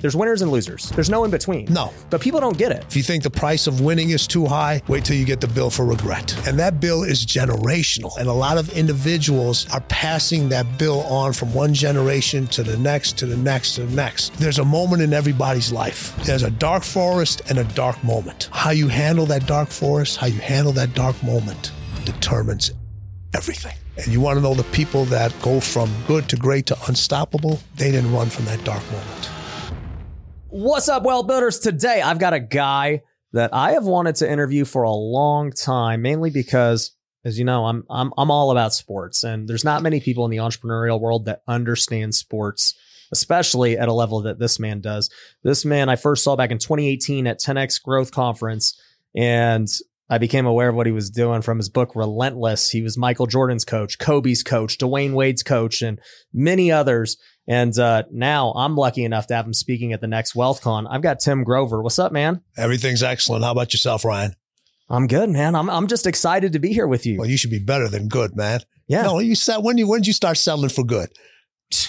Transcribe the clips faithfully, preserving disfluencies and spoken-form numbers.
There's winners and losers. There's no in between. No. But people don't get it. If you think the price of winning is too high, wait till you get the bill for regret. And that bill is generational. And a lot of individuals are passing that bill on from one generation to the next, to the next, to the next. There's a moment in everybody's life. There's a dark forest and a dark moment. How you handle that dark forest, how you handle that dark moment determines everything. And you want to know the people that go from good to great to unstoppable, they didn't run from that dark moment. What's up, Wealth Builders? Today, I've got a guy that I have wanted to interview for a long time, mainly because, as you know, I'm I'm I'm all about sports, and there's not many people in the entrepreneurial world that understand sports, especially at a level that this man does. This man I first saw back in twenty eighteen at ten X Growth Conference, and I became aware of what he was doing from his book, Relentless. He was Michael Jordan's coach, Kobe's coach, Dwayne Wade's coach, and many others. And uh, now I'm lucky enough to have him speaking at the next WealthCon. I've got Tim Grover. What's up, man? Everything's excellent. How about yourself, Ryan? I'm good, man. I'm I'm just excited to be here with you. Well, you should be better than good, man. Yeah. No, you said, when, you, when did you start settling for good?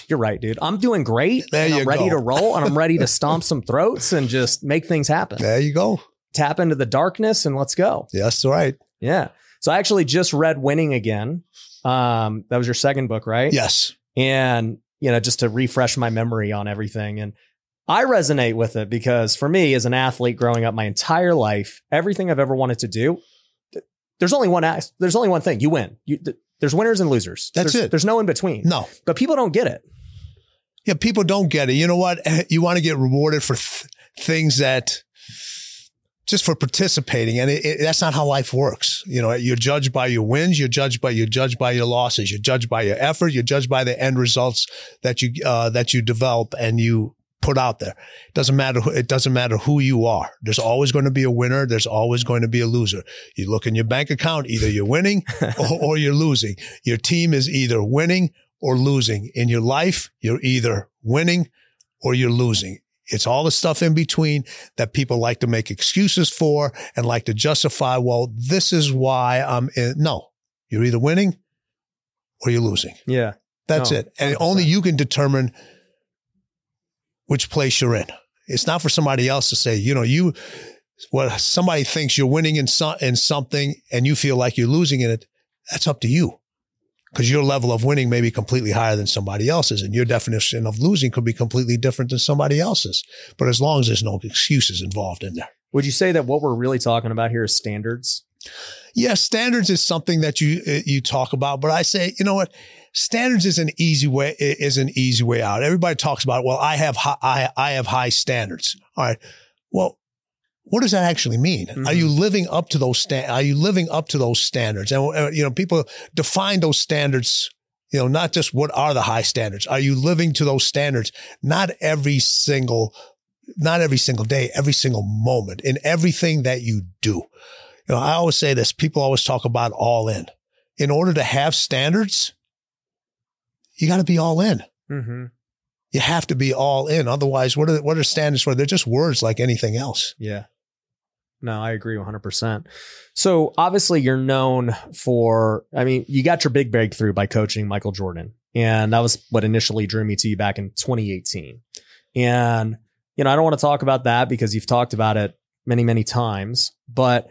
You're right, dude. I'm doing great. There and you I'm go. ready to roll, and I'm ready to stomp some throats and just make things happen. There you go. Tap into the darkness and let's go. Yes, right. Yeah. So I actually just read Winning again. Um, that was your second book, right? Yes. And, you know, just to refresh my memory on everything. And I resonate with it because for me as an athlete growing up my entire life, everything I've ever wanted to do, there's only one, there's only one thing. You win. You, there's winners and losers. That's there's, it. There's no in between. No. But people don't get it. Yeah. People don't get it. You know what? You want to get rewarded for th- things that... just for participating. And it, it, that's not how life works. You know, you're judged by your wins. You're judged by, you're judged by your losses. You're judged by your effort. You're judged by the end results that you, uh, that you develop and you put out there. It doesn't matter. Who, it doesn't matter who you are. There's always going to be a winner. There's always going to be a loser. You look in your bank account, either you're winning or, or you're losing. Your team is either winning or losing. In your life, you're either winning or you're losing. It's all the stuff in between that people like to make excuses for and like to justify. Well, this is why I'm in. No, you're either winning or you're losing. Yeah. That's no, it. And one hundred percent. Only you can determine which place you're in. It's not for somebody else to say, you know, you, well, somebody thinks you're winning in, so, in something and you feel like you're losing in it. That's up to you. Because your level of winning may be completely higher than somebody else's, and your definition of losing could be completely different than somebody else's. But as long as there's no excuses involved in there. Would you say that what we're really talking about here is standards? Yeah, standards is something that you you talk about, but I say, you know what? Standards is an easy way is an easy way out. Everybody talks about, well, I have high, I I have high standards. All right. Well, what does that actually mean? Mm-hmm. Are you living up to those sta- Are you living up to those standards? And uh, you know, people define those standards. You know, not just what are the high standards. Are you living to those standards? Not every single, not every single day, every single moment, in everything that you do. You know, I always say this. People always talk about all in. In order to have standards, you got to be all in. Mm-hmm. You have to be all in. Otherwise, what are what are standards for? They're just words like anything else. Yeah. No, I agree one hundred percent. So obviously you're known for, I mean, you got your big breakthrough by coaching Michael Jordan. And that was what initially drew me to you back in twenty eighteen. And, you know, I don't want to talk about that because you've talked about it many, many times. But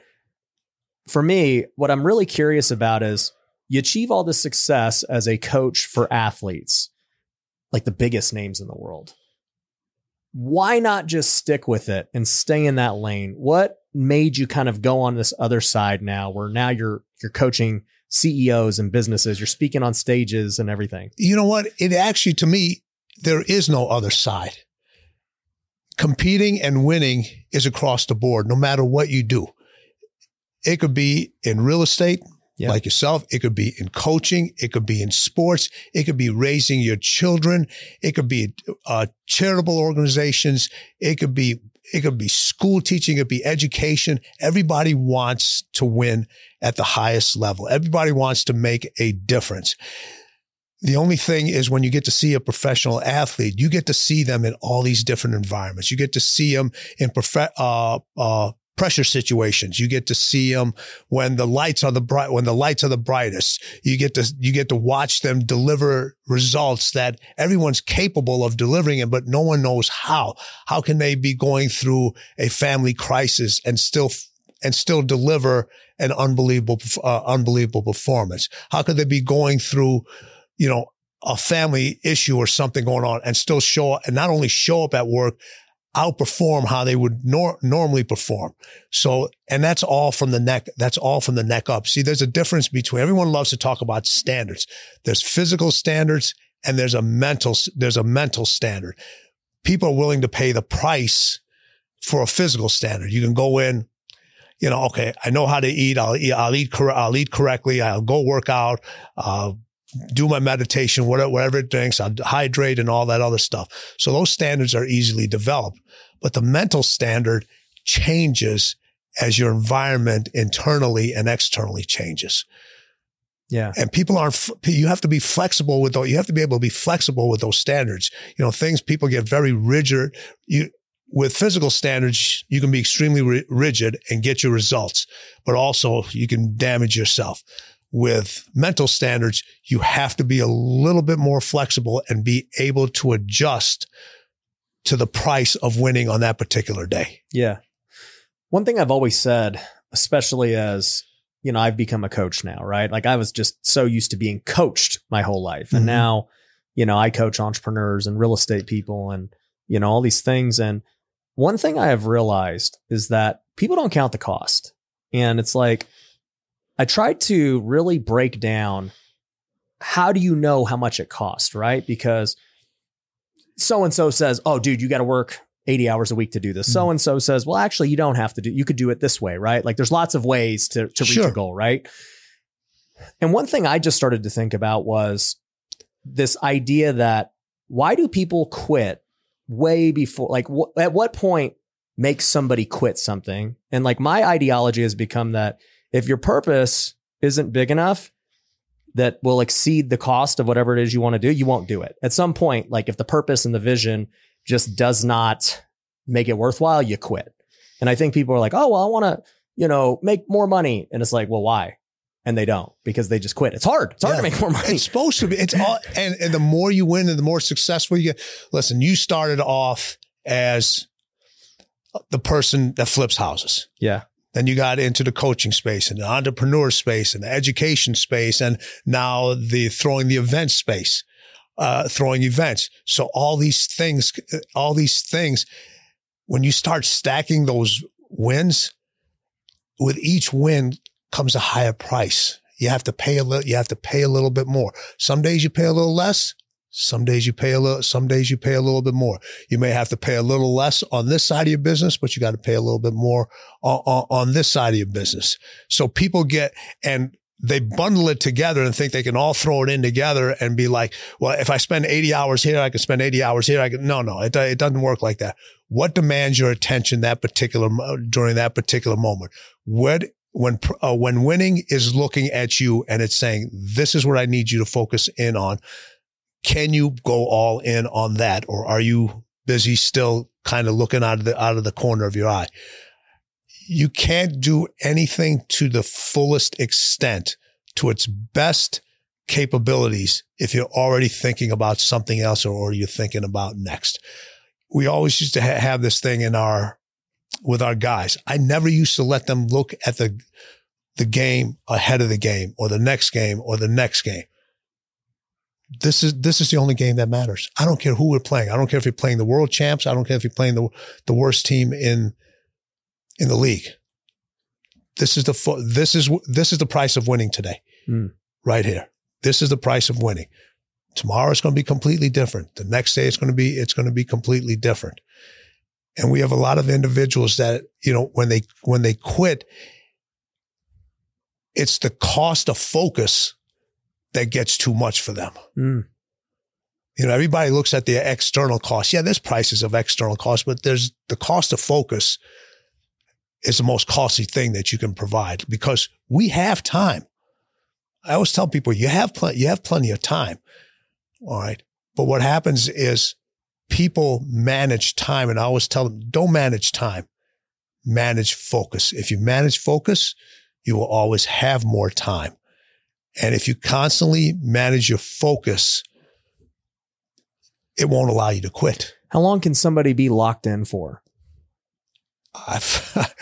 for me, what I'm really curious about is you achieve all this success as a coach for athletes, like the biggest names in the world. Why not just stick with it and stay in that lane? What made you kind of go on this other side now where now you're you're coaching C E Os and businesses, you're speaking on stages and everything? You know what? It actually, to me, there is no other side. Competing and winning is across the board, no matter what you do. It could be in real estate, yeah, like yourself. It could be in coaching. It could be in sports. It could be raising your children. It could be uh, charitable organizations. It could be It could be school teaching. It could be education. Everybody wants to win at the highest level. Everybody wants to make a difference. The only thing is when you get to see a professional athlete, you get to see them in all these different environments. You get to see them in prof- uh, uh, pressure situations. You get to see them when the lights are the bright, when the lights are the brightest. You get to, you get to watch them deliver results that everyone's capable of delivering, but no one knows how. How can they be going through a family crisis and still, and still deliver an unbelievable, uh, unbelievable performance? How could they be going through, you know, a family issue or something going on and still show up, and not only show up at work, outperform how they would nor- normally perform. So, and that's all from the neck. That's all from the neck up. See, there's a difference between, everyone loves to talk about standards. There's physical standards and there's a mental, there's a mental standard. People are willing to pay the price for a physical standard. You can go in, you know, okay, I know how to eat. I'll eat, I'll eat, cor- I'll eat correctly. I'll go work out. I'll do my meditation, whatever, whatever it takes. I'll hydrate and all that other stuff. So those standards are easily developed, but the mental standard changes as your environment internally and externally changes. Yeah. And people aren't, you have to be flexible with those. You have to be able to be flexible with those standards. You know, things, people get very rigid. You, with physical standards, you can be extremely ri- rigid and get your results, but also you can damage yourself. With mental standards, you have to be a little bit more flexible and be able to adjust to the price of winning on that particular day. Yeah. One thing I've always said, especially as, you know, I've become a coach now, right? Like I was just so used to being coached my whole life. Mm-hmm. And now, you know, I coach entrepreneurs and real estate people and, you know, all these things. And one thing I have realized is that people don't count the cost. And it's like, I tried to really break down, how do you know how much it costs, right? Because so-and-so says, oh, dude, you got to work eighty hours a week to do this. Mm-hmm. So-and-so says, well, actually, you don't have to do, you could do it this way, right? Like there's lots of ways to, to reach sure. a goal, right? And one thing I just started to think about was this idea that why do people quit way before, like wh- at what point makes somebody quit something? And like my ideology has become that if your purpose isn't big enough that will exceed the cost of whatever it is you want to do, you won't do it. At some point, like if the purpose and the vision just does not make it worthwhile, you quit. And I think people are like, oh, well, I want to, you know, make more money. And it's like, well, why? And they don't, because they just quit. It's hard. It's hard yeah. to make more money. It's supposed to be. It's all, and, and the more you win and the more successful you get. Listen, you started off as the person that flips houses. Yeah. Then you got into the coaching space and the entrepreneur space and the education space. And now the throwing the event space, uh, throwing events. So all these things, all these things, when you start stacking those wins, with each win comes a higher price. You have to pay a little, you have to pay a little bit more. Some days you pay a little less. Some days you pay a little, some days you pay a little bit more. You may have to pay a little less on this side of your business, but you got to pay a little bit more on, on, on this side of your business. So people get, and they bundle it together and think they can all throw it in together and be like, well, if I spend eighty hours here, I can spend eighty hours here. I can, no, no, it, it doesn't work like that. What demands your attention that particular, during that particular moment? What, when, uh, when winning is looking at you and it's saying, this is what I need you to focus in on. Can you go all in on that? Or are you busy still kind of looking out of the, out of the corner of your eye? You can't do anything to the fullest extent to its best capabilities if you're already thinking about something else or, or you're thinking about next. We always used to ha- have this thing in our, with our guys. I never used to let them look at the, the game ahead of the game or the next game or the next game. This is, this is the only game that matters. I don't care who we're playing. I don't care if you're playing the world champs. I don't care if you're playing the, the worst team in, in the league. This is the, this is, this is the price of winning today, mm. right here. This is the price of winning. Tomorrow it's going to be completely different. The next day it's going to be, it's going to be completely different. And we have a lot of individuals that, you know, when they, when they quit, it's the cost of focus that gets too much for them. Mm. You know, everybody looks at the external cost. Yeah, there's prices of external costs, but there's the cost of focus is the most costly thing that you can provide, because we have time. I always tell people, you have plenty, you have plenty of time. All right. But what happens is people manage time, and I always tell them, don't manage time. manage focus. If you manage focus, you will always have more time. And if you constantly manage your focus, it won't allow you to quit. How long can somebody be locked in for? I've,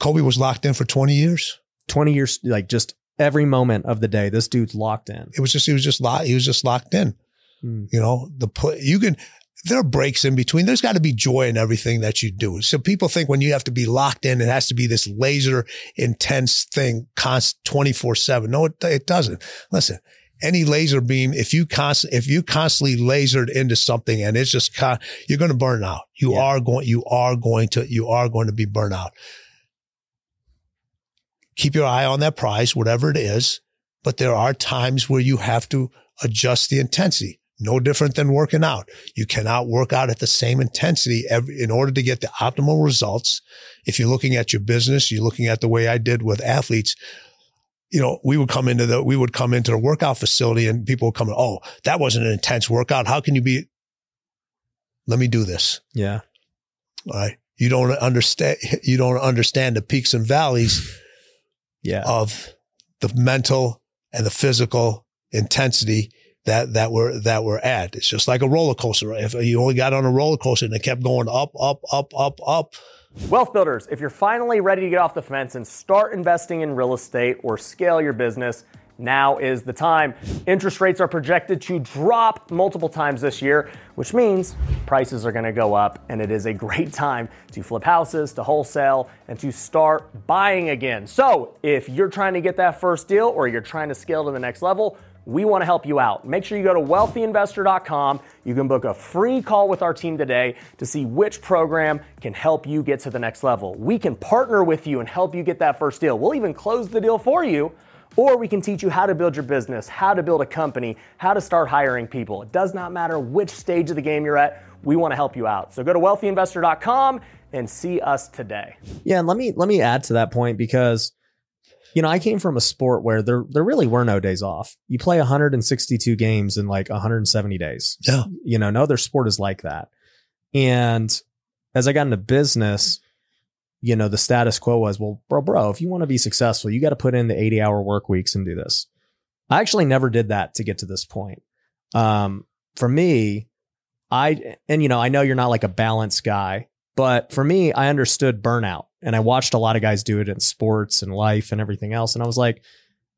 Kobe was locked in for twenty years. twenty years, like just every moment of the day, this dude's locked in. It was just, he was just locked, he was just locked in. Hmm. You know, the you can, there are breaks in between. There's got to be joy in everything that you do. So people think when you have to be locked in, it has to be this laser intense thing, constant twenty-four seven. No, it, it doesn't. Listen, any laser beam, if you const, if you constantly lasered into something and it's just, con- you're going to burn out. You yeah. are going, you are going to, you are going to be burnt out. Keep your eye on that prize, whatever it is. But there are times where you have to adjust the intensity. No different than working out. You cannot work out at the same intensity every, in order to get the optimal results. If you're looking at your business, you're looking at the way I did with athletes. You know, we would come into the, we would come into the workout facility and people would come, oh, that wasn't an intense workout. How can you be? Let me do this. Yeah. All right. You don't understand, you don't understand the peaks and valleys yeah. of the mental and the physical intensity that, that we're, that we're at. It's just like a roller coaster. Right? If you only got on a roller coaster and it kept going up, up, up, up, up. Wealth builders, if you're finally ready to get off the fence and start investing in real estate or scale your business, now is the time. Interest rates are projected to drop multiple times this year, which means prices are going to go up, and it is a great time to flip houses, to wholesale, and to start buying again. So if you're trying to get that first deal or you're trying to scale to the next level, we want to help you out. Make sure you go to Wealthy Investor dot com. You can book a free call with our team today to see which program can help you get to the next level. We can partner with you and help you get that first deal. We'll even close the deal for you, or we can teach you how to build your business, how to build a company, how to start hiring people. It does not matter which stage of the game you're at. We want to help you out. So go to Wealthy Investor dot com and see us today. Yeah, and let me let me add to that point, because you know, I came from a sport where there there really were no days off. You play one hundred sixty-two games in like one hundred seventy days. Yeah. You know, no other sport is like that. And as I got into business, you know, the status quo was, well, bro, bro, if you want to be successful, you got to put in the eighty hour work weeks and do this. I actually never did that to get to this point. Um, for me, I, and you know, I know you're not like a balanced guy, but for me, I understood burnout. And I watched a lot of guys do it in sports and life and everything else. And I was like,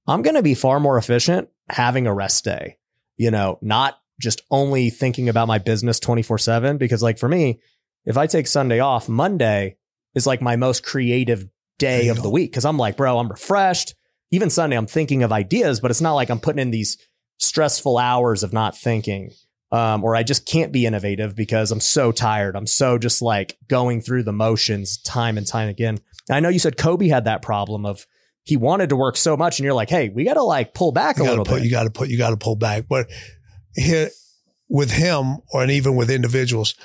I'm going to be far more efficient having a rest day, you know, not just only thinking about my business twenty-four seven. Because like for me, if I take Sunday off, Monday is like my most creative day of the week. Cause I'm like, bro, I'm refreshed. Even Sunday, I'm thinking of ideas, but it's not like I'm putting in these stressful hours of not thinking. Um, or I just can't be innovative because I'm so tired. I'm so just like going through the motions time and time again. And I know you said Kobe had that problem of he wanted to work so much, and you're like, hey, we got to like pull back you a little put, bit. You got to put, you got to pull back. But here, with him, or and even with individuals,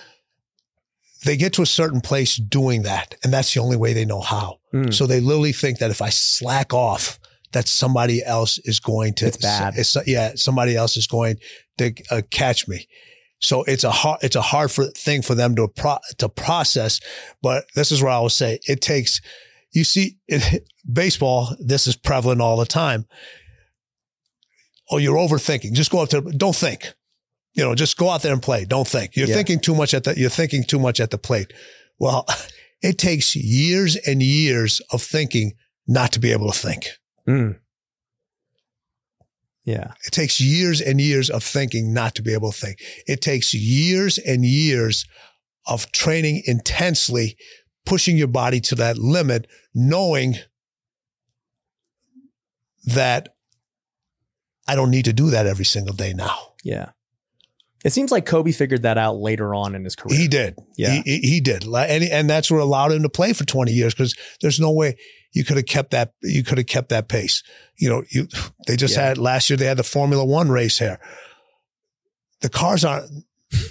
they get to a certain place doing that, and that's the only way they know how. Mm. So they literally think that if I slack off, that somebody else is going to, it's bad. It's, yeah, somebody else is going to uh, catch me. So it's a hard, it's a hard for, thing for them to pro, to process. But this is where I will say it takes, you see, it, baseball, this is prevalent all the time. Oh, you're overthinking. Just go up there. Don't think, you know, just go out there and play. Don't think you're yeah. thinking too much at the, you're thinking too much at the plate. Well, it takes years and years of thinking not to be able to think. Mm. Yeah. It takes years and years of thinking not to be able to think. It takes years and years of training intensely, pushing your body to that limit, knowing that I don't need to do that every single day now. Yeah. It seems like Kobe figured that out later on in his career. He did. Yeah. He, he did. And, and that's what allowed him to play for twenty years, because there's no way. You could have kept that, you could have kept that pace. You know, you, they just yeah. had last year, they had the Formula One race here. The cars aren't,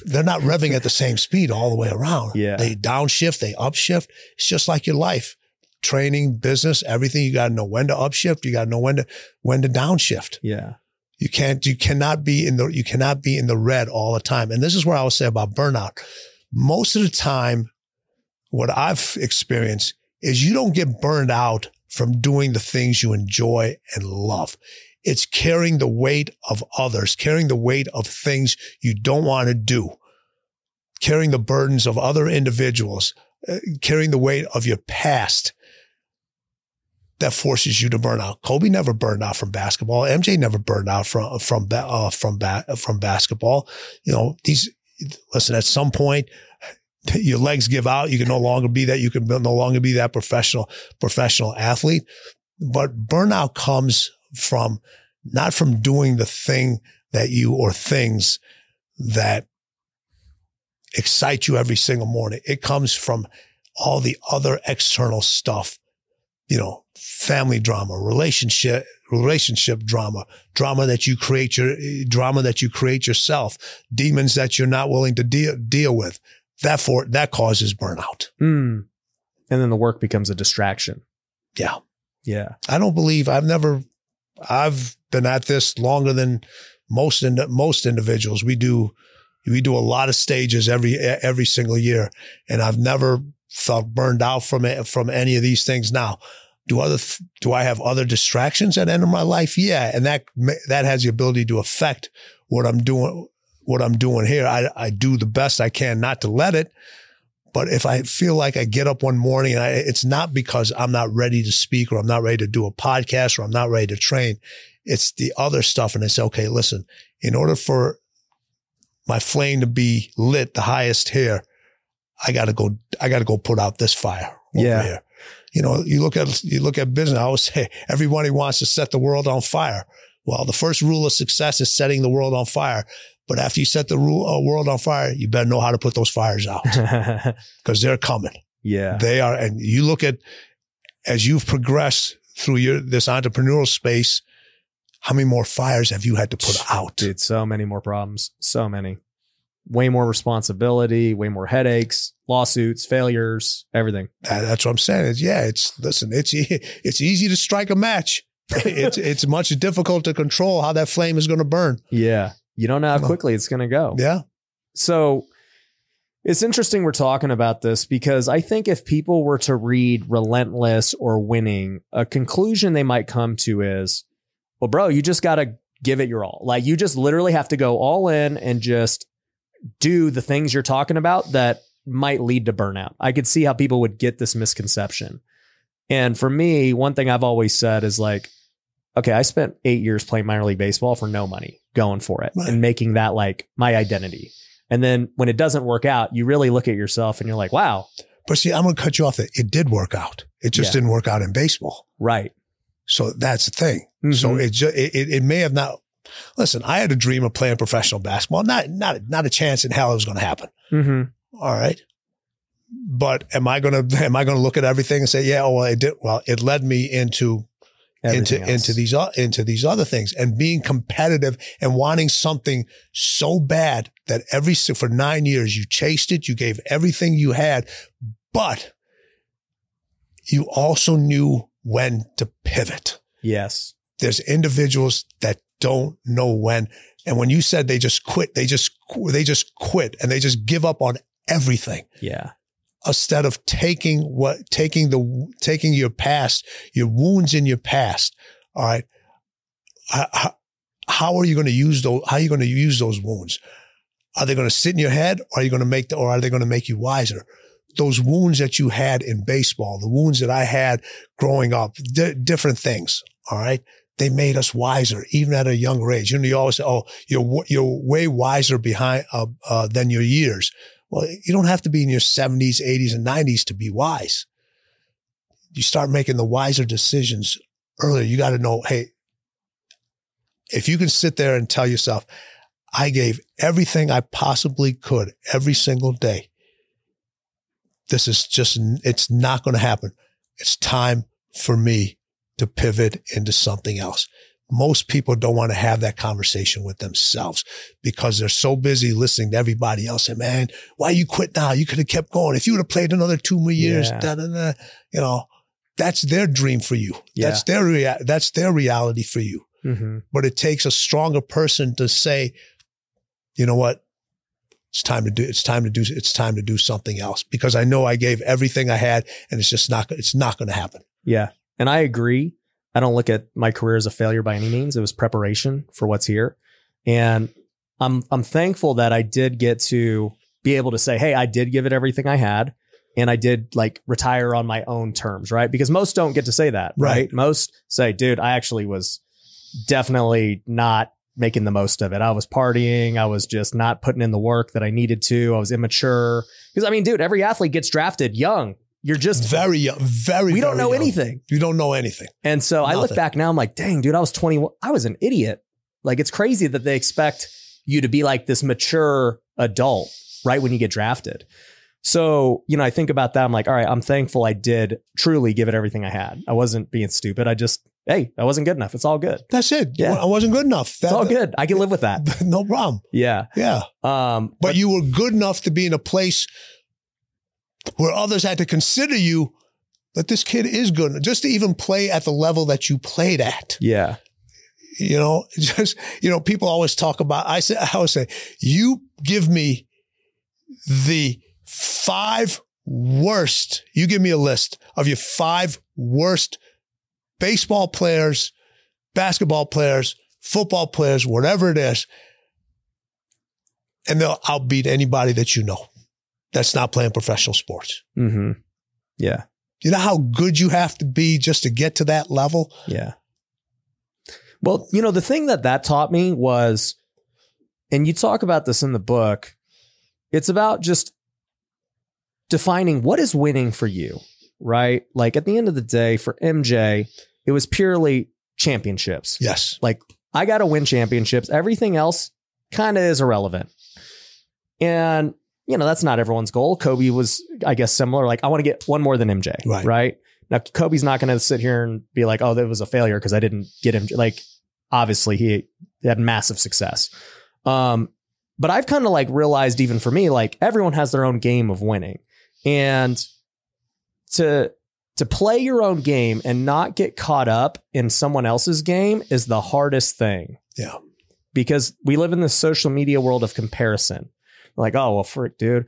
they're not revving at the same speed all the way around. Yeah. They downshift, they upshift. It's just like your life, training, business, everything. You got to know when to upshift. You got to know when to, when to downshift. Yeah. You can't, you cannot be in the, you cannot be in the red all the time. And this is where I would say about burnout. Most of the time, what I've experienced is you don't get burned out from doing the things you enjoy and love. It's carrying the weight of others, carrying the weight of things you don't want to do, carrying the burdens of other individuals, carrying the weight of your past that forces you to burn out. Kobe never burned out from basketball. M J never burned out from from uh, from ba- from basketball. You know, these listen, at some point your legs give out. You can no longer be that. You can no longer be that professional professional athlete. But burnout comes from not from doing the thing that you or things that excite you every single morning. It comes from all the other external stuff, you know, family drama, relationship, relationship drama, drama that you create your drama that you create yourself, demons that you're not willing to deal, deal with. That for that causes burnout. Mm. And then the work becomes a distraction. Yeah. Yeah. I don't believe I've never, I've been at this longer than most, in, most individuals. We do, we do a lot of stages every, every single year. And I've never felt burned out from it, from any of these things. Now, do other, do I have other distractions at the end of my life? Yeah. And that, that has the ability to affect what I'm doing, what I'm doing here. I, I do the best I can not to let it. But if I feel like I get up one morning and I, it's not because I'm not ready to speak or I'm not ready to do a podcast or I'm not ready to train, it's the other stuff. And I say, okay, listen, in order for my flame to be lit the highest here, I got to go, I got to go put out this fire over yeah. here. You know, you look at, you look at business. I always say everybody wants to set the world on fire. Well, the first rule of success is setting the world on fire. But after you set the rule, uh, world on fire, you better know how to put those fires out because they're coming. Yeah, they are. And you look at, as you've progressed through your this entrepreneurial space, how many more fires have you had to put out? Dude, so many more problems. So many. Way more responsibility, way more headaches, lawsuits, failures, everything. That, that's what I'm saying. It's, yeah, it's listen, it's it's easy to strike a match. it's it's much difficult to control how that flame is going to burn. Yeah. You don't know how quickly it's going to go. Yeah. So it's interesting we're talking about this because I think if people were to read Relentless or Winning, a conclusion they might come to is, well, bro, you just got to give it your all. Like you just literally have to go all in and just do the things you're talking about that might lead to burnout. I could see how people would get this misconception. And for me, one thing I've always said is like, okay, I spent eight years playing minor league baseball for no money, going for it right. and making that like my identity. And then when it doesn't work out, you really look at yourself and you're like, wow. But see, I'm going to cut you off. It did work out. It just yeah. didn't work out in baseball. Right. So that's the thing. Mm-hmm. So it, ju- it, it it may have not. Listen, I had a dream of playing professional basketball. Not, not, not a chance in hell it was going to happen. Mm-hmm. All right. But am I going to, am I going to look at everything and say, yeah, oh, well, it did. Well, it led me into Everything into else. into these into these other things and being competitive and wanting something so bad that every for nine years you chased it, you gave everything you had, but you also knew when to pivot. Yes, there's individuals that don't know when, and when you said they just quit, they just they just quit and they just give up on everything. Yeah. Instead of taking what, taking the, taking your past, your wounds in your past. All right. How, how are you going to use those? How are you going to use those wounds? Are they going to sit in your head? Or are you going to make the, or are they going to make you wiser? Those wounds that you had in baseball, the wounds that I had growing up, di- different things. All right. They made us wiser, even at a younger age. You know, you always say, oh, you're, you're way wiser behind, uh, uh, than your years. Well, you don't have to be in your seventies, eighties, and nineties to be wise. You start making the wiser decisions earlier. You got to know, hey, if you can sit there and tell yourself, I gave everything I possibly could every single day. This is just, it's not going to happen. It's time for me to pivot into something else. Most people don't want to have that conversation with themselves because they're so busy listening to everybody else. And man, why you quit now? You could have kept going. If you would have played another two more years, yeah. da, da, da, you know, that's their dream for you. Yeah. That's their rea- That's their reality for you. Mm-hmm. But it takes a stronger person to say, you know what? It's time to do, it's time to do, it's time to do something else, because I know I gave everything I had and it's just not, it's not going to happen. Yeah. And I agree. I don't look at my career as a failure by any means. It was preparation for what's here. And I'm, I'm thankful that I did get to be able to say, hey, I did give it everything I had. And I did like retire on my own terms, right? Because most don't get to say that, right? right? Most say, dude, I actually was definitely not making the most of it. I was partying. I was just not putting in the work that I needed to. I was immature. Because I mean, dude, every athlete gets drafted young. You're just very young, very, we don't know young. anything. You don't know anything. And so Nothing. I look back now, I'm like, dang, dude, I was twenty-one. I was an idiot. Like, it's crazy that they expect you to be like this mature adult, right? When you get drafted. So, you know, I think about that. I'm like, all right, I'm thankful I did truly give it everything I had. I wasn't being stupid. I just, hey, I wasn't good enough. It's all good. That's it. Yeah. I wasn't good enough. That, it's all good. I can live with that. No problem. Yeah. Yeah. Um, but, but you were good enough to be in a place where others had to consider you that this kid is good enough, just to even play at the level that you played at. Yeah. You know, just, you know, people always talk about, I say, I always say, you give me the five worst, you give me a list of your five worst baseball players, basketball players, football players, whatever it is, and they'll outbeat anybody that you know that's not playing professional sports. Mm-hmm. Yeah. You know how good you have to be just to get to that level? Yeah. Well, you know, the thing that that taught me was, and you talk about this in the book, it's about just defining what is winning for you, right? Like at the end of the day, for M J, it was purely championships. Yes. Like I got to win championships. Everything else kind of is irrelevant. And, you know, that's not everyone's goal. Kobe was, I guess, similar. Like I want to get one more than M J, right? right? Now, Kobe's not going to sit here and be like, oh, that was a failure because I didn't get M J. Like, obviously, he had massive success. Um, but I've kind of like realized, even for me, like everyone has their own game of winning. And to to play your own game and not get caught up in someone else's game is the hardest thing. Yeah. Because we live in this social media world of comparison. Like, oh, well, frick, dude,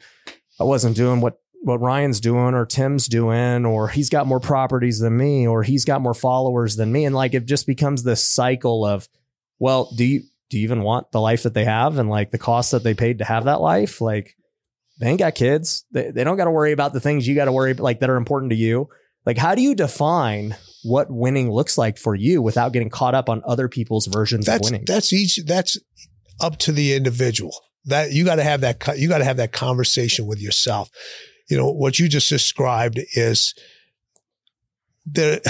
I wasn't doing what what Ryan's doing or Tim's doing, or he's got more properties than me, or he's got more followers than me. And like, it just becomes this cycle of, well, do you do you even want the life that they have and like the cost that they paid to have that life? Like, they ain't got kids. They, they don't got to worry about the things you got to worry about, like that are important to you. Like, how do you define what winning looks like for you without getting caught up on other people's versions that's, of winning? That's each. That's up to the individual. That you got to have that. You got to have that conversation with yourself. You know what you just described is there.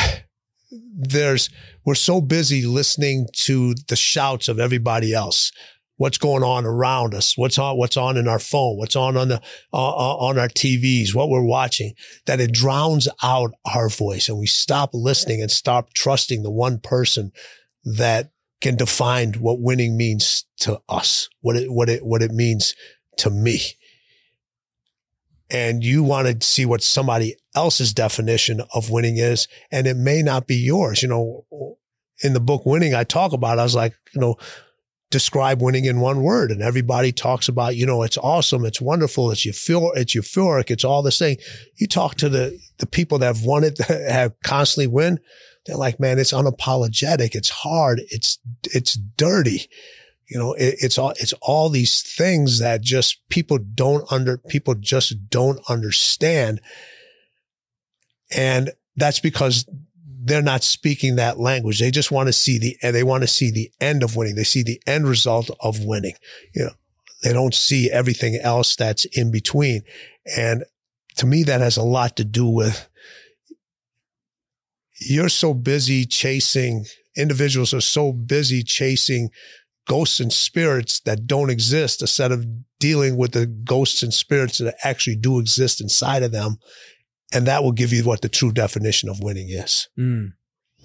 There's we're so busy listening to the shouts of everybody else. What's going on around us? What's on? What's on in our phone? What's on on the uh, on our T Vs? What we're watching? That it drowns out our voice, and we stop listening and stop trusting the one person that can define what winning means to us, what it what it what it means to me. And you want to see what somebody else's definition of winning is, and it may not be yours. You know, in the book Winning, I talk about. I was like, you know. Describe winning in one word, and everybody talks about, you know, it's awesome, it's wonderful, it's euphoric, it's euphoric, it's all this thing. You talk to the the people that have won it, that have constantly win, they're like, man, it's unapologetic, it's hard, it's it's dirty, you know, it, it's all it's all these things that just people don't under people just don't understand, and that's because they're not speaking that language. They just want to see the, they want to see the end of winning. They see the end result of winning. You know, they don't see everything else that's in between. And to me, that has a lot to do with you're so busy chasing, individuals are so busy chasing ghosts and spirits that don't exist instead of dealing with the ghosts and spirits that actually do exist inside of them. And that will give you what the true definition of winning is. Mm.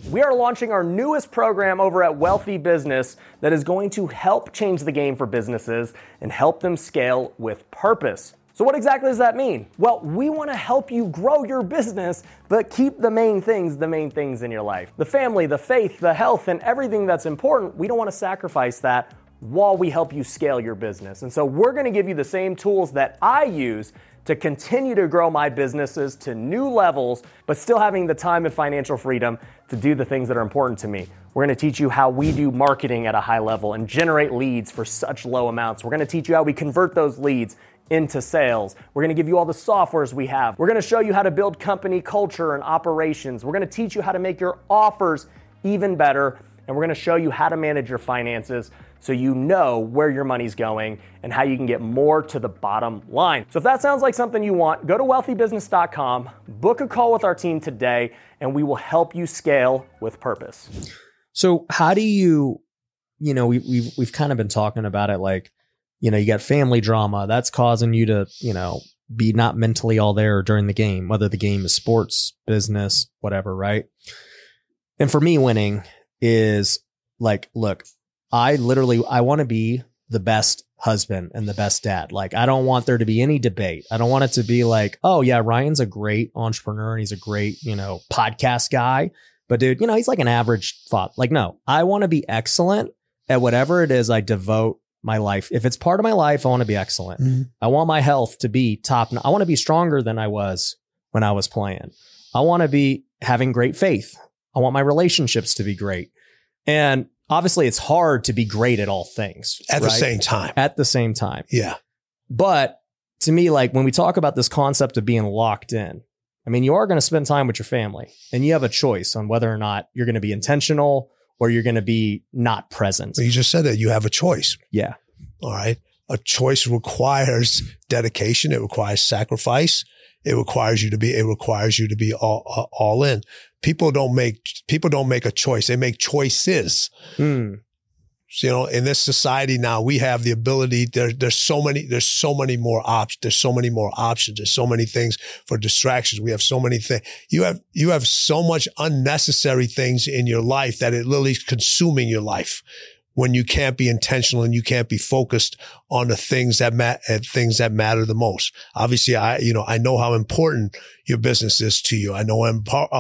We are launching our newest program over at Wealthy Business that is going to help change the game for businesses and help them scale with purpose. So what exactly does that mean? Well, we want to help you grow your business, but keep the main things, the main things in your life. The family, the faith, the health, and everything that's important. We don't want to sacrifice that while we help you scale your business. And so we're going to give you the same tools that I use to continue to grow my businesses to new levels, but still having the time and financial freedom to do the things that are important to me. We're going to teach you how we do marketing at a high level and generate leads for such low amounts. We're going to teach you how we convert those leads into sales. We're going to give you all the softwares we have. We're going to show you how to build company culture and operations. We're going to teach you how to make your offers even better. And we're going to show you how to manage your finances so you know where your money's going and how you can get more to the bottom line. So if that sounds like something you want, go to wealthy business dot com, book a call with our team today, and we will help you scale with purpose. So how do you, you know, we, we've, we've kind of been talking about it like, you know, you got family drama that's causing you to, you know, be not mentally all there during the game, whether the game is sports, business, whatever, right? And for me, winning is like, look, I literally, I want to be the best husband and the best dad. Like, I don't want there to be any debate. I don't want it to be like, oh yeah, Ryan's a great entrepreneur and he's a great, you know, podcast guy, but dude, you know, he's like an average father. Like, no, I want to be excellent at whatever it is I devote my life. If it's part of my life, I want to be excellent. Mm-hmm. I want my health to be top. I want to be stronger than I was when I was playing. I want to be having great faith. I want my relationships to be great. And obviously it's hard to be great at all things. At right? the same time. At the same time. Yeah. But to me, like when we talk about this concept of being locked in, I mean, you are going to spend time with your family and you have a choice on whether or not you're going to be intentional or you're going to be not present. Well, you just said that you have a choice. Yeah. All right. A choice requires dedication. It requires sacrifice. It requires you to be, it requires you to be all, all, all in. People don't make, people don't make a choice. They make choices. Mm. So, you know, in this society now, we have the ability, there, there's so many, there's so many more options. There's so many more options. There's so many things for distractions. We have so many things. You have, you have so much unnecessary things in your life that it literally is consuming your life when you can't be intentional and you can't be focused on the things that matter, things that matter the most. Obviously, I, you know, I know how important your business is to you. I know how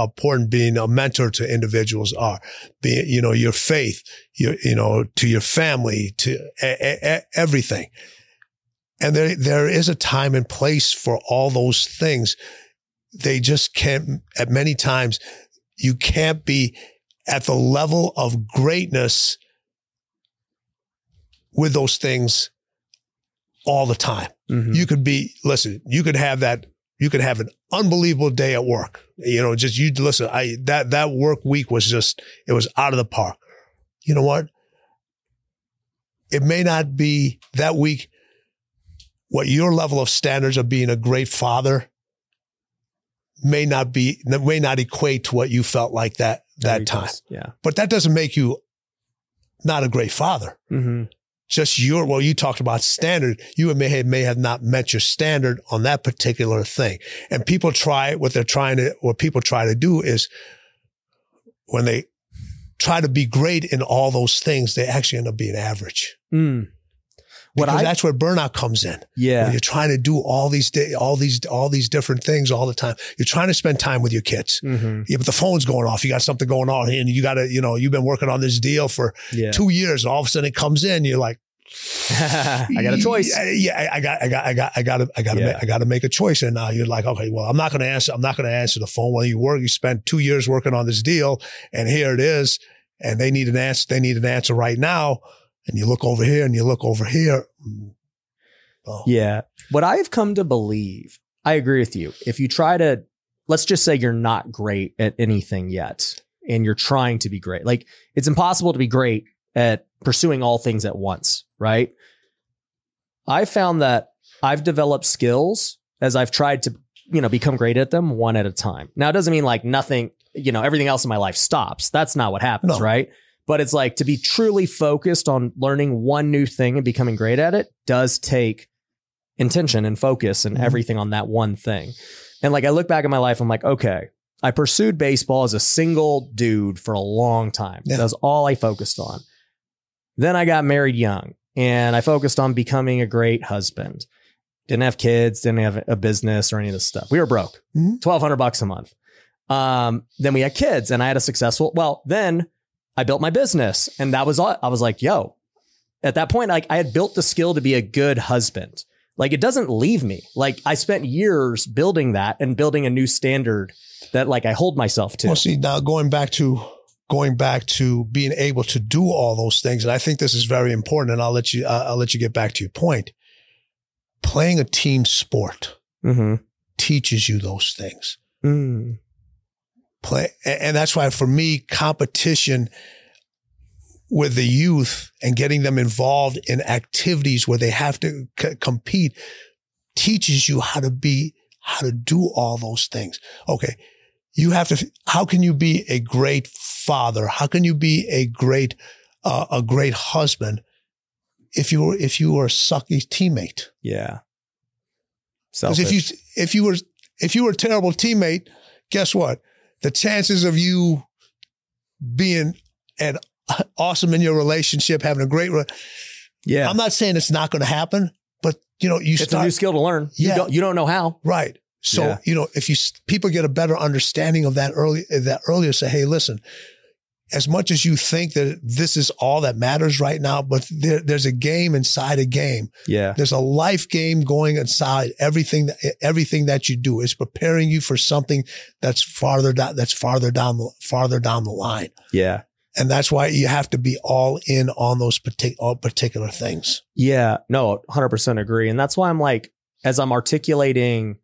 important being a mentor to individuals are, being, you know, your faith, your, you know, to your family, to a, a, everything. And there, there is a time and place for all those things. They just can't, at many times, you can't be at the level of greatness with those things all the time. Mm-hmm. You could be, listen, you could have that, you could have an unbelievable day at work. You know, just you listen, I, that, that work week was just, it was out of the park. You know what? It may not be that week what your level of standards of being a great father may not be, may not equate to what you felt like that, that, that time. Does, yeah. But that doesn't make you not a great father. Mm-hmm. Just your, well, you talked about standard. You may have, may have not met your standard on that particular thing. And people try, what they're trying to, what people try to do is when they try to be great in all those things, they actually end up being average. Mm. What because I, that's where burnout comes in. Yeah. When you're trying to do all these, di- all these, all these different things all the time. You're trying to spend time with your kids. Mm-hmm. Yeah, but the phone's going off. You got something going on and you got to, you know, you've been working on this deal for yeah. two years. And all of a sudden it comes in. You're like, I got a choice. Yeah. yeah I, I got, I got, I got, I got to, I got to, yeah. ma- I got to make a choice. And now you're like, okay, well, I'm not going to answer. I'm not going to answer the phone while you work. You spent two years working on this deal and here it is. And they need an answer. They need an answer right now. And you look over here and you look over here. Oh. Yeah. What I've come to believe, I agree with you. If you try to, let's just say you're not great at anything yet and you're trying to be great. Like it's impossible to be great at pursuing all things at once, right? I found that I've developed skills as I've tried to, you know, become great at them one at a time. Now, it doesn't mean like nothing, you know, everything else in my life stops. That's not what happens, no. right? But it's like to be truly focused on learning one new thing and becoming great at it does take intention and focus and mm-hmm. everything on that one thing. And like, I look back at my life, I'm like, okay, I pursued baseball as a single dude for a long time. Yeah. That was all I focused on. Then I got married young and I focused on becoming a great husband. Didn't have kids, didn't have a business or any of this stuff. We were broke, mm-hmm. twelve hundred bucks a month. Um, then we had kids and I had a successful, well, then I built my business and that was all. I was like, yo, at that point, like I had built the skill to be a good husband. Like it doesn't leave me. Like I spent years building that and building a new standard that like I hold myself to. Well, see, now going back to going back to being able to do all those things, and I think this is very important. And I'll let you uh, I'll let you get back to your point. Playing a team sport mm-hmm. teaches you those things. Mm. Play, and that's why for me, competition with the youth and getting them involved in activities where they have to c- compete teaches you how to be, how to do all those things. Okay. You have to, how can you be a great father? How can you be a great, uh, a great husband if you were, if you were a sucky teammate? Yeah. Because if you, if you were, if you were a terrible teammate, guess what? The chances of you being an awesome in your relationship, having a great, re- yeah. I'm not saying it's not going to happen, but you know, you it's start, a new skill to learn. Yeah. You don't, you don't know how. Right. So, yeah. you know, if you, people get a better understanding of that early, that earlier say, hey, listen, as much as you think that this is all that matters right now, but there, there's a game inside a game. Yeah. There's a life game going inside everything, that, everything that you do is preparing you for something that's farther down, that's farther down, farther down the line. Yeah. And that's why you have to be all in on those partic- all particular things. Yeah, no, one hundred percent agree. And that's why I'm like, as I'm articulating,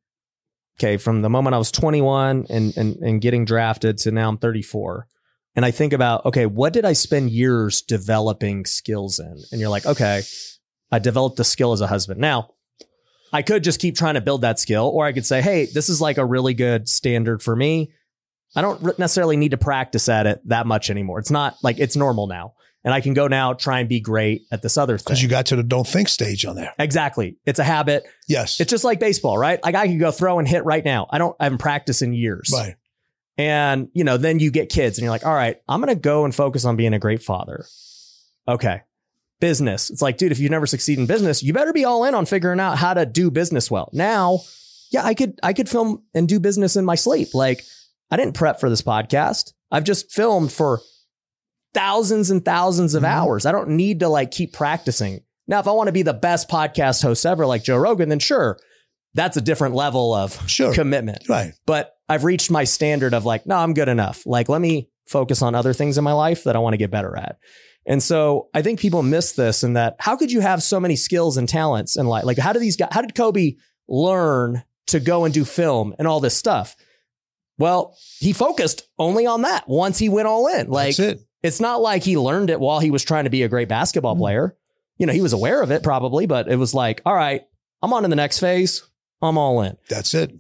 okay, from the moment I was twenty-one and, and, and getting drafted to now I'm thirty-four. And I think about, okay, what did I spend years developing skills in? And you're like, okay, I developed the skill as a husband. Now, I could just keep trying to build that skill, or I could say, hey, this is like a really good standard for me. I don't necessarily need to practice at it that much anymore. It's not like it's normal now. And I can go now try and be great at this other thing. Because you got to the don't think stage on there. Exactly. It's a habit. Yes. It's just like baseball, right? Like I can go throw and hit right now. I don't, I haven't practiced in years. Right. And, you know, then you get kids and you're like, all right, I'm going to go and focus on being a great father. Okay. Business. It's like, dude, if you never succeed in business, you better be all in on figuring out how to do business well. Now, yeah, I could, I could film and do business in my sleep. Like I didn't prep for this podcast. I've just filmed for thousands and thousands of mm-hmm. hours. I don't need to like keep practicing. Now, if I want to be the best podcast host ever, like Joe Rogan, then sure. That's a different level of sure. commitment. Right. But I've reached my standard of like, no, I'm good enough. Like, let me focus on other things in my life that I want to get better at. And so I think people miss this in that how could you have so many skills and talents in life? Like how do these guys, how did Kobe learn to go and do film and all this stuff? Well, he focused only on that once he went all in. Like, it. It's not like he learned it while he was trying to be a great basketball mm-hmm. player. You know, he was aware of it probably, but it was like, all right, I'm on to the next phase. I'm all in. That's it.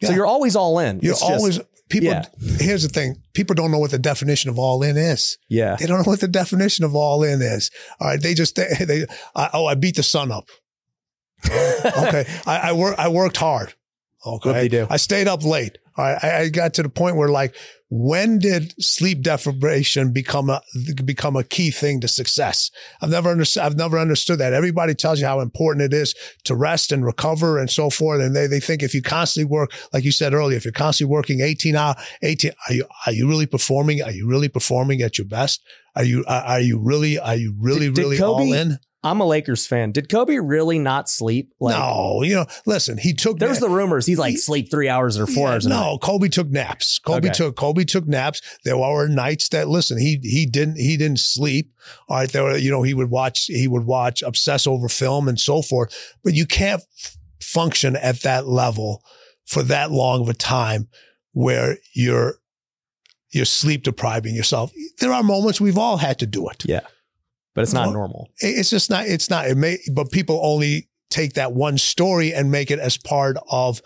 Yeah. So you're always all in. You're it's always just, people. Yeah. Here's the thing. People don't know what the definition of all in is. Yeah. They don't know what the definition of all in is. All right. They just, they, they I, oh, I beat the sun up. Okay. I, I work. I worked hard. Okay. What they do. I stayed up late. All right. I, I got to the point where like, when did sleep deprivation become a, become a key thing to success? I've never understood, I've never understood that. Everybody tells you how important it is to rest and recover and so forth. And they, they think if you constantly work, like you said earlier, if you're constantly working eighteen hours, eighteen, are you, are you really performing? Are you really performing at your best? Are you, are you really, are you really, did, did really Kobe, all in? I'm a Lakers fan. Did Kobe really not sleep? Like, no, you know, listen, he took, there's na- the rumors. He's like he, sleep three hours or four yeah, hours. No, Kobe took naps. Kobe okay. took, Kobe Kobe took naps. There were nights that, listen, he, he didn't, he didn't sleep. All right. There were, you know, he would watch, he would watch, obsess over film and so forth, but you can't f- function at that level for that long of a time where you're, you're sleep depriving yourself. There are moments we've all had to do it. Yeah. But it's not well, normal. It's just not, it's not, it may, but people only take that one story and make it as part of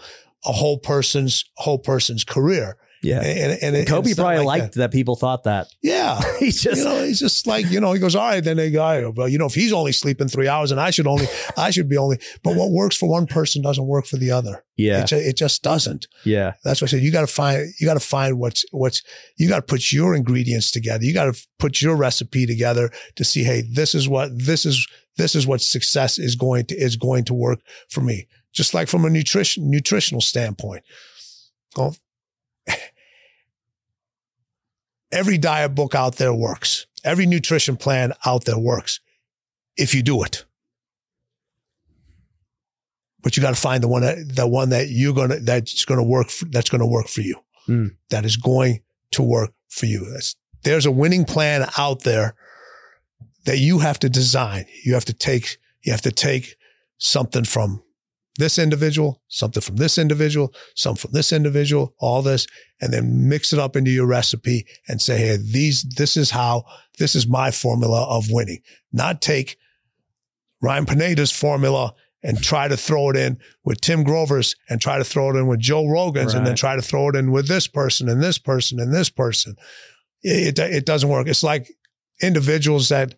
a whole person's, whole person's career. Yeah. And, and, and, and Kobe and probably like liked that. that people thought that. Yeah. He just, you know, he's just like, you know, he goes, all right, then they go, well, you know, if he's only sleeping three hours and I should only, I should be only, but what works for one person doesn't work for the other. Yeah. It, ju- it just doesn't. Yeah. That's why I said, you got to find, you got to find what's, what's, you got to put your ingredients together. You got to put your recipe together to see, hey, this is what, this is, this is what success is going to, is going to work for me. Just like from a nutrition, nutritional standpoint. Well, every diet book out there works. Every nutrition plan out there works. if you do it. But you got to find the one that the one that you're gonna that's gonna work for, that's gonna work for you. Mm. That is going to work for you. That's, there's a winning plan out there that you have to design. You have to take you have to take something from this individual, something from this individual, some from this individual, all this, and then mix it up into your recipe and say, hey, these this is how this is my formula of winning. Not take Ryan Pineda's formula and try to throw it in with Tim Grover's and try to throw it in with Joe Rogan's, right, and then try to throw it in with this person and this person and this person. It, it, it doesn't work. It's like individuals that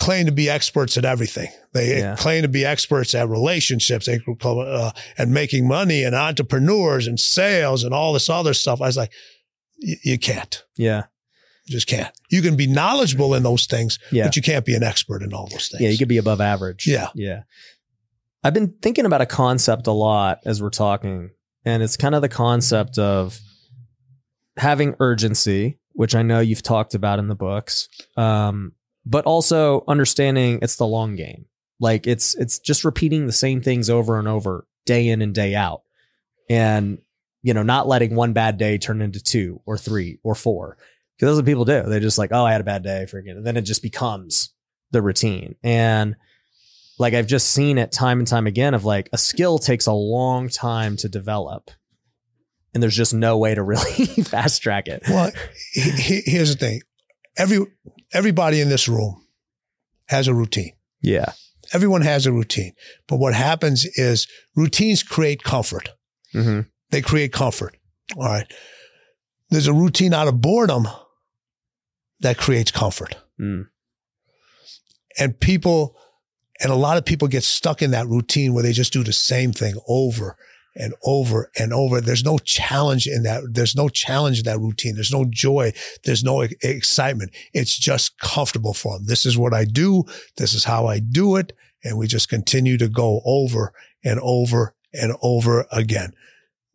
claim to be experts at everything. They yeah. claim to be experts at relationships they, uh, and making money and entrepreneurs and sales and all this other stuff. I was like, you can't. Yeah. You just can't. You can be knowledgeable in those things, yeah. but you can't be an expert in all those things. Yeah. You could be above average. Yeah. Yeah. I've been thinking about a concept a lot as we're talking, and it's kind of the concept of having urgency, which I know you've talked about in the books, um, but also understanding it's the long game. Like it's it's just repeating the same things over and over, day in and day out, and you know, not letting one bad day turn into two or three or four, because that's what people do. They just like, oh, I had a bad day, freaking, and then it just becomes the routine. And like I've just seen it time and time again of like a skill takes a long time to develop and there's just no way to really fast track it. Well, he, here's the thing. Every, everybody in this room has a routine. Yeah. Everyone has a routine, but what happens is routines create comfort. Mm-hmm. They create comfort. All right. There's a routine out of boredom that creates comfort. Mm. And people, And a lot of people get stuck in that routine where they just do the same thing over and over and over. There's no challenge in that. There's no challenge in that routine. There's no joy. There's no excitement. It's just comfortable for them. This is what I do. This is how I do it. And we just continue to go over and over and over again.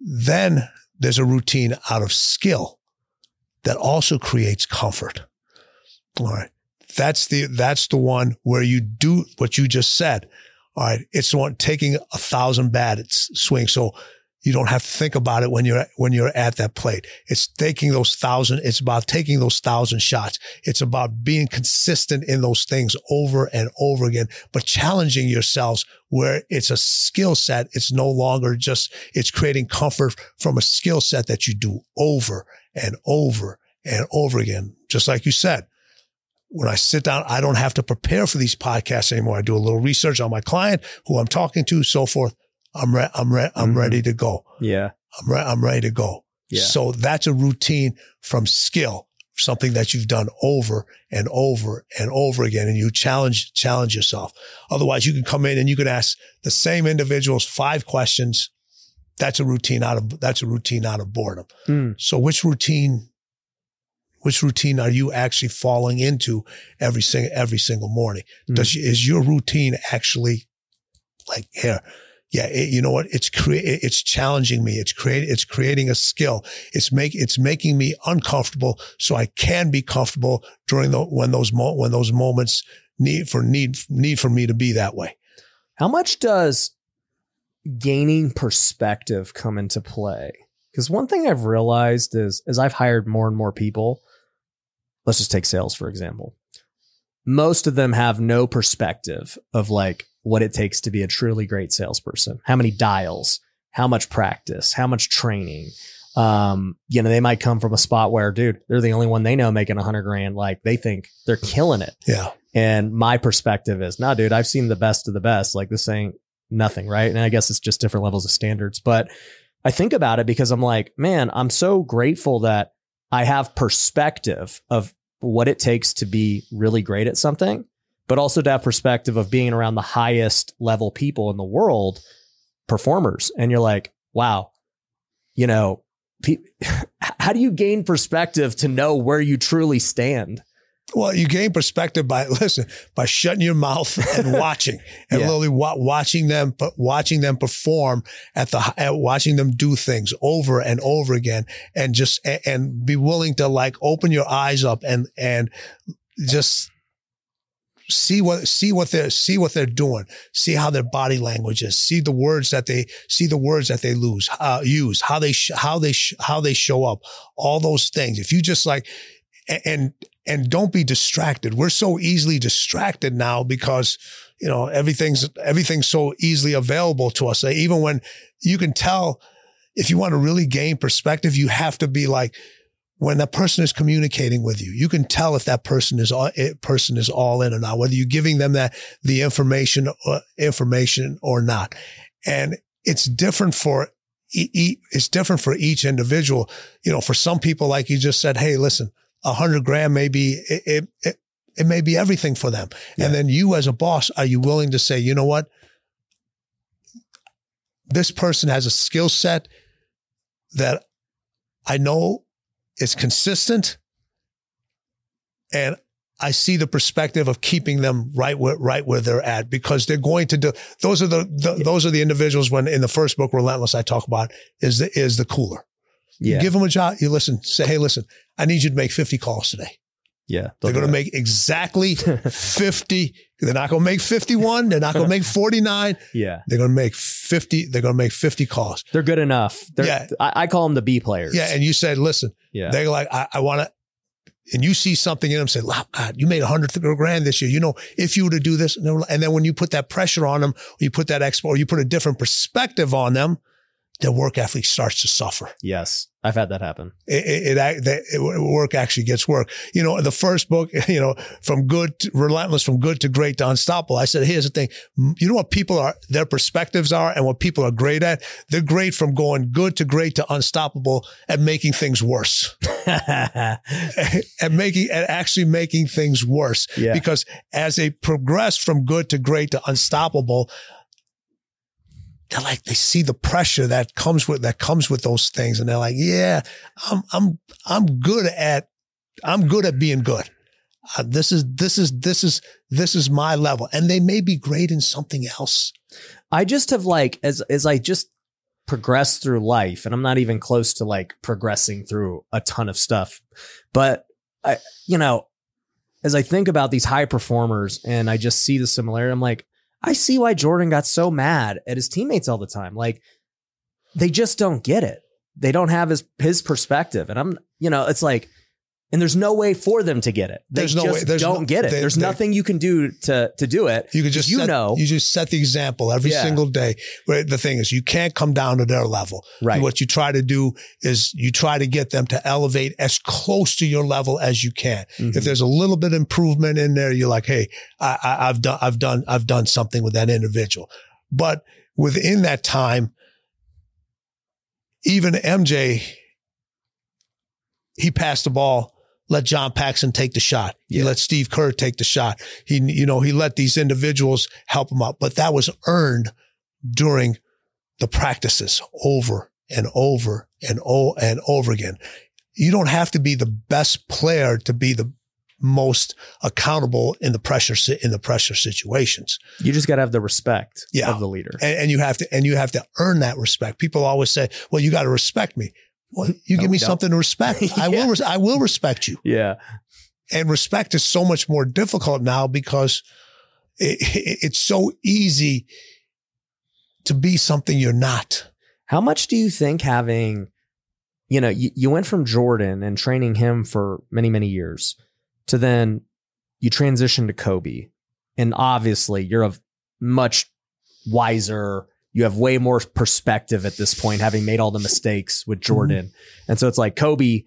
Then there's a routine out of skill that also creates comfort. All right. That's the, that's the one where you do what you just said. All right. It's the one taking a thousand bad swings. So you don't have to think about it when you're, when you're at that plate. It's taking those thousand. It's about taking those thousand shots. It's about being consistent in those things over and over again, but challenging yourselves where it's a skill set. It's no longer just, it's creating comfort from a skill set that you do over and over and over again. Just like you said. When I sit down, I don't have to prepare for these podcasts anymore. I do a little research on my client, who I'm talking to, so forth. I'm re- I'm re- I'm mm-hmm. ready to go. Yeah, I'm re- I'm ready to go. Yeah. So that's a routine from skill, something that you've done over and over and over again, and you challenge challenge yourself. Otherwise, you can come in and you can ask the same individuals five questions. That's a routine out of that's a routine out of boredom. Mm. So which routine? Which routine are you actually falling into every sing- every single morning? Does mm. is your routine actually like here? Yeah, it, you know what? It's cre- it's challenging me. It's create it's creating a skill. It's make it's making me uncomfortable, so I can be comfortable during the when those mo- when those moments need for need need for me to be that way. How much does gaining perspective come into play? Because one thing I've realized is as I've hired more and more people. Let's just take sales, for example. Most of them have no perspective of like what it takes to be a truly great salesperson. How many dials, how much practice, how much training. Um, you know, they might come from a spot where, dude, they're the only one they know making a hundred grand. Like they think they're killing it. Yeah. And my perspective is, nah, dude, I've seen the best of the best. Like this ain't nothing, right? And I guess it's just different levels of standards, but I think about it because I'm like, man, I'm so grateful that I have perspective of what it takes to be really great at something, but also to have perspective of being around the highest level people in the world, performers. And you're like, wow, you know, pe- how do you gain perspective to know where you truly stand? Well, you gain perspective by, listen, by shutting your mouth and watching and yeah. literally wa- watching them, but watching them perform at the, at watching them do things over and over again and just, and, and be willing to like open your eyes up and, and just see what see what they're see what they're doing, see how their body language is, see the words that they see the words that they lose uh, use, how they sh- how they sh- how they show up, all those things. If you just like and and don't be distracted. We're so easily distracted now because, you know, everything's everything's so easily available to us. Even when you can tell, if you want to really gain perspective, you have to be like, when that person is communicating with you, you can tell if that person is all, person is all in or not, whether you're giving them that the information or, information or not. And it's different for it's different for each individual. You know, for some people, like you just said, hey, listen, a hundred grand may be it, it it may be everything for them. Yeah. And then you, as a boss, are you willing to say, you know what, this person has a skill set that I know. It's consistent, and I see the perspective of keeping them right where right where they're at, because they're going to do. Those are the, the yeah. those are the individuals. When in the first book, Relentless, I talk about is the is the cooler. Yeah, you give them a job. You listen. Say, hey, listen, I need you to make fifty calls today. Yeah, they're going to make exactly fifty. They're not going to make fifty-one. They're not going to make forty-nine. Yeah, they're going to make fifty. They're going to make fifty calls. They're good enough. They're, yeah, I, I call them the B players. Yeah, and you said, listen, yeah, they're like, I, I want to, and you see something in them, say, wow, God, you made a hundred grand this year. You know, if you were to do this, and then when you put that pressure on them, or you put that expo, or you put a different perspective on them, their work ethic starts to suffer. Yes. I've had that happen. It, it, it, it work actually gets work. You know, the first book, you know, from good to relentless, from good to great to unstoppable. I said, here's the thing. You know what people are, their perspectives are, and what people are great at. They're great from going good to great to unstoppable at making things worse. at making, at actually making things worse. Yeah. Because as they progress from good to great to unstoppable, they're like, they see the pressure that comes with, that comes with those things. And they're like, yeah, I'm, I'm, I'm good at, I'm good at being good. Uh, this is, this is, this is, this is my level. And they may be great in something else. I just have like, as, as I just progress through life, and I'm not even close to like progressing through a ton of stuff, but I, you know, as I think about these high performers and I just see the similarity, I'm like, I see why Jordan got so mad at his teammates all the time. Like, they just don't get it. They don't have his his perspective. And I'm, you know, it's like, and there's no way for them to get it. They there's just no way. There's don't no, get it. They, there's they, nothing you can do to to do it. You can just, you set, know, you just set the example every yeah. single day. The thing is, you can't come down to their level. Right. What you try to do is you try to get them to elevate as close to your level as you can. Mm-hmm. If there's a little bit of improvement in there, you're like, hey, I, I, I've done, I've done, I've done something with that individual. But within that time, even M J, he passed the ball. Let John Paxson take the shot. He yeah. let Steve Kerr take the shot. He, you know, he let these individuals help him out, but that was earned during the practices over and over and o- and over again. You don't have to be the best player to be the most accountable in the pressure in the pressure situations. You just got to have the respect yeah. of the leader, and, and you have to and you have to earn that respect. People always say, "Well, you got to respect me." Well, you no, give me something to respect. yeah. I will, res- I will respect you. Yeah. And respect is so much more difficult now because it, it, it's so easy to be something you're not. How much do you think having, you know, you, you went from Jordan and training him for many, many years to then you transitioned to Kobe. And obviously you're a much wiser, you have way more perspective at this point, having made all the mistakes with Jordan. Mm-hmm. And so it's like Kobe,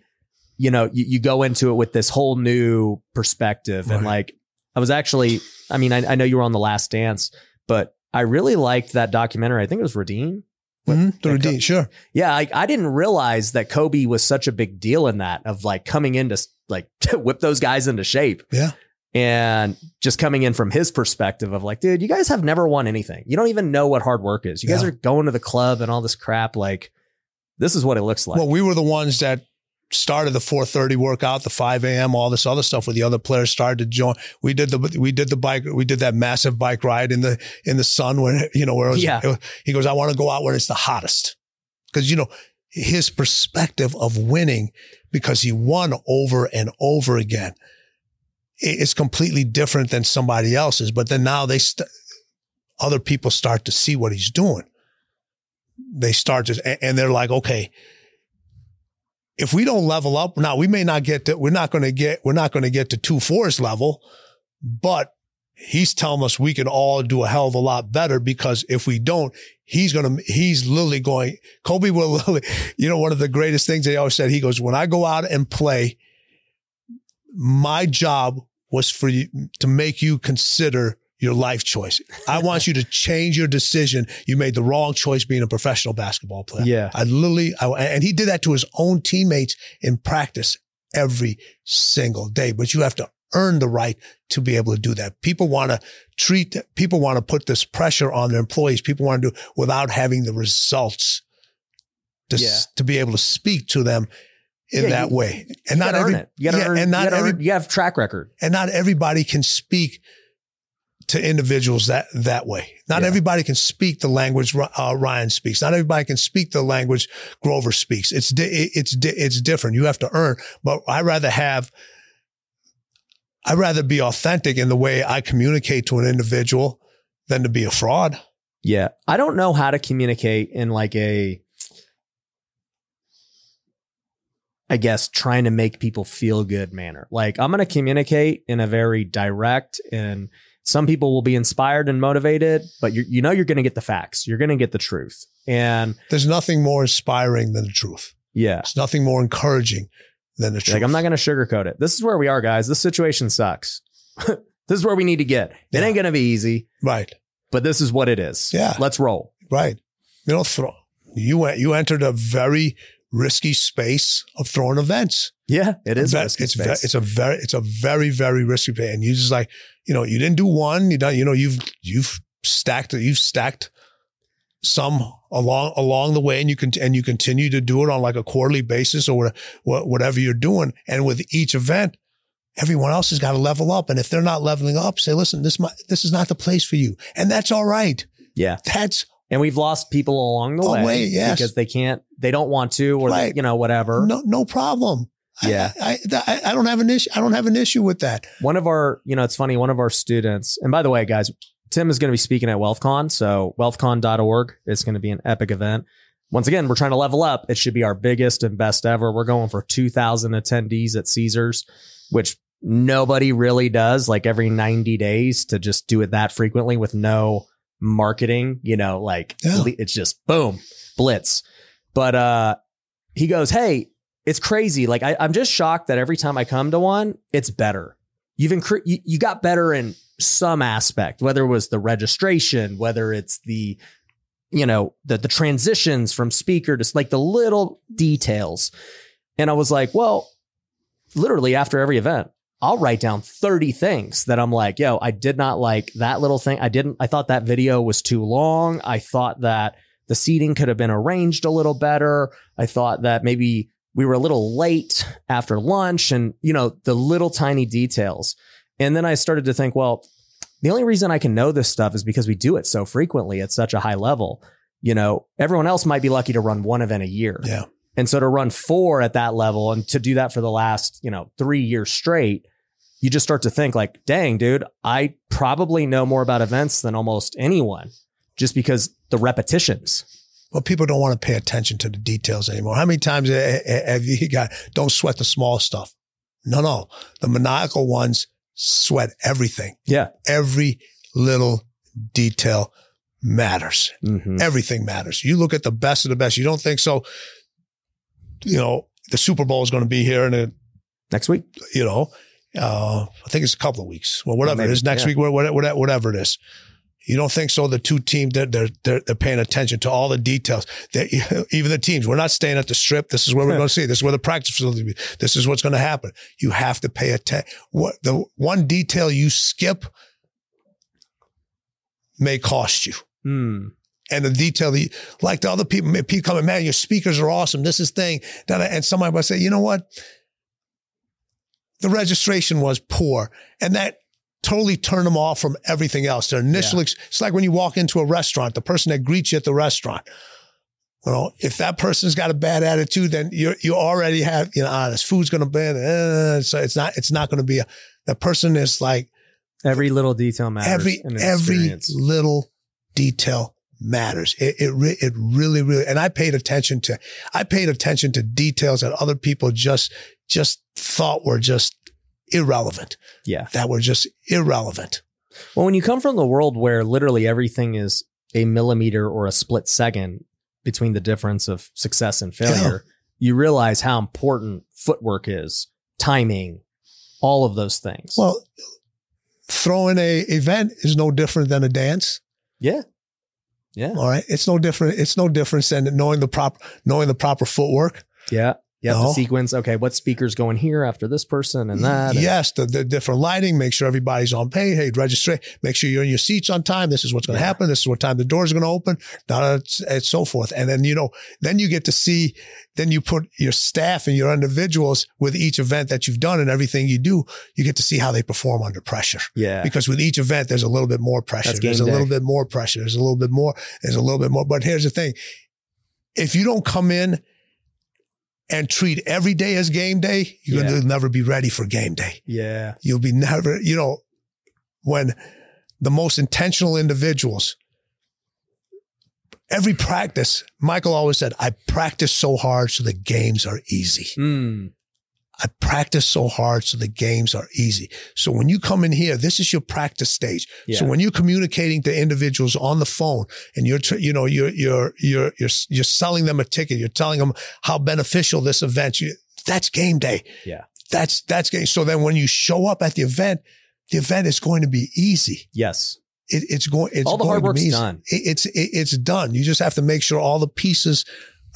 you know, you, you go into it with this whole new perspective. Right. And like, I was actually, I mean, I, I know you were on The Last Dance, but I really liked that documentary. I think it was Redeem. Mm-hmm. The Redeem, sure. Yeah. I, I didn't realize that Kobe was such a big deal in that, of like coming in to like to whip those guys into shape. Yeah. And just coming in from his perspective of like, dude, you guys have never won anything. You don't even know what hard work is. You yeah. guys are going to the club and all this crap. Like, this is what it looks like. Well, we were the ones that started the four thirty workout, the five a.m., all this other stuff where the other players started to join. We did the, we did the bike, we did that massive bike ride in the, in the sun where, you know, where it was, yeah. it was, he goes, I want to go out where it's the hottest. Cause you know, his perspective of winning, because he won over and over again. is completely different than somebody else's. But then now they, st- other people start to see what he's doing. They start to, and they're like, okay, if we don't level up now, we may not get to, we're not going to get, we're not going to get to two fours level, but he's telling us we can all do a hell of a lot better, because if we don't, he's going to, he's literally going, Kobe will literally, you know, one of the greatest things they always said, he goes, when I go out and play, my job was for you to make you consider your life choice. I want you to change your decision. You made the wrong choice being a professional basketball player. Yeah. I literally, I, and he did that to his own teammates in practice every single day, but you have to earn the right to be able to do that. People want to treat, people want to put this pressure on their employees. People want to do without having the results to, yeah. s- to be able to speak to them in yeah, that you, way. And not every, it. You got to yeah, earn and not you every, earn, you have track record. And not everybody can speak to individuals that, that way. Not yeah. everybody can speak the language uh, Ryan speaks. Not everybody can speak the language Grover speaks. It's, di- it's, di- it's different. You have to earn, but I rather have, I'd rather be authentic in the way I communicate to an individual than to be a fraud. Yeah. I don't know how to communicate in like a, I guess, trying to make people feel good manner. Like, I'm going to communicate in a very direct, and some people will be inspired and motivated, but you you know, you're going to get the facts. You're going to get the truth. And there's nothing more inspiring than the truth. Yeah. There's nothing more encouraging than the truth. Like, I'm not going to sugarcoat it. This is where we are, guys. This situation sucks. This is where we need to get. It yeah. ain't going to be easy. Right. But this is what it is. Yeah. Let's roll. Right. You don't throw. You you entered a very risky space of throwing events. Yeah, it is. Event, risky it's space. Ve- it's a very it's a very very risky space. And you just like, you know, you didn't do one. You done. You know, you've you've stacked you've stacked some along along the way, and you can and you continue to do it on like a quarterly basis or whatever you're doing. And with each event, everyone else has got to level up. And if they're not leveling up, say, listen, this might, this is not the place for you, and that's all right. Yeah, that's. And we've lost people along the oh, way, way yes. because they can't, they don't want to, or right. they, you know, whatever. No, no problem. Yeah, I, I, I don't have an issue. I don't have an issue with that. One of our, you know, it's funny. One of our students, and by the way, guys, Tim is going to be speaking at WealthCon. So wealth con dot org, it's going to be an epic event. Once again, we're trying to level up. It should be our biggest and best ever. We're going for two thousand attendees at Caesars, which nobody really does, like every ninety days, to just do it that frequently with no marketing, you know, like yeah. it's just boom, blitz. But uh, he goes, hey, it's crazy. Like, I, I'm just shocked that every time I come to one, it's better. You've incre- you, you got better in some aspect, whether it was the registration, whether it's the, you know, the, the transitions from speaker to like the little details. And I was like, well, literally after every event, I'll write down thirty things that I'm like, yo, I did not like that little thing. I didn't, I thought that video was too long. I thought that the seating could have been arranged a little better. I thought that maybe we were a little late after lunch, and, you know, the little tiny details. And then I started to think, well, the only reason I can know this stuff is because we do it so frequently at such a high level. You know, everyone else might be lucky to run one event a year. Yeah. And so to run four at that level, and to do that for the last, you know, three years straight, you just start to think like, dang, dude, I probably know more about events than almost anyone, just because the repetitions. Well, people don't want to pay attention to the details anymore. How many times have you got, don't sweat the small stuff? No, no. The maniacal ones sweat everything. Yeah. Every little detail matters. Mm-hmm. Everything matters. You look at the best of the best. You don't think so. You know, the Super Bowl is going to be here in a, next week, you know. Uh, I think it's a couple of weeks. Well, whatever well, maybe, it is next yeah. week, whatever, whatever it is. You don't think so? The two teams, they're, they're, they're paying attention to all the details. They're, even the teams, we're not staying at the strip. This is where we're going to see. This is where the practice facility will be. This is what's going to happen. You have to pay attention. What the one detail you skip may cost you. Hmm. And the detail, that you, like the other people, people coming, man, your speakers are awesome. This is thing. And somebody might say, you know what? The registration was poor, and that totally turned them off from everything else. Their initial, yeah. ex- it's like when you walk into a restaurant, the person that greets you at the restaurant, Well, if that person's got a bad attitude, then you you already have, you know, ah, this food's going to be, eh, so it's not, it's not going to be a, the person is like. Every little detail matters. Every, every experience. little detail matters. It, it, re, it really, really, and I paid attention to, I paid attention to details that other people just, just thought were just irrelevant. Yeah. That were just irrelevant. Well, when you come from the world where literally everything is a millimeter or a split second between the difference of success and failure, yeah. you realize how important footwork is, timing, all of those things. Well, throwing a event is no different than a dance. Yeah. Yeah. All right. It's no different. It's no difference than knowing the proper, knowing the proper footwork. Yeah. Yeah. No. The sequence. Okay. What speaker's going here after this person and that? And yes. The, the different lighting. Make sure everybody's on pay. Hey, register. Make sure you're in your seats on time. This is what's going to yeah. happen. This is what time the doors are going to open. And so forth. And then, you know, then you get to see, then you put your staff and your individuals with each event that you've done and everything you do, you get to see how they perform under pressure. Yeah. Because with each event, there's a little bit more pressure. There's a day. little bit more pressure. There's a little bit more. There's a little bit more. But here's the thing. If you don't come in and treat every day as game day, you're yeah. going to never be ready for game day. Yeah. You'll be never, you know, when the most intentional individuals, every practice, Michael always said, I practice so hard so the games are easy. Mm. I practice so hard so the games are easy. So when you come in here, this is your practice stage. Yeah. So when you're communicating to individuals on the phone and you're, you know, you're, you're, you're, you're, you're selling them a ticket, you're telling them how beneficial this event is, that's game day. Yeah. That's, that's game. So then when you show up at the event, the event is going to be easy. Yes. It, it's going, it's all the hard work's done. It, it's, it, it's done. You just have to make sure all the pieces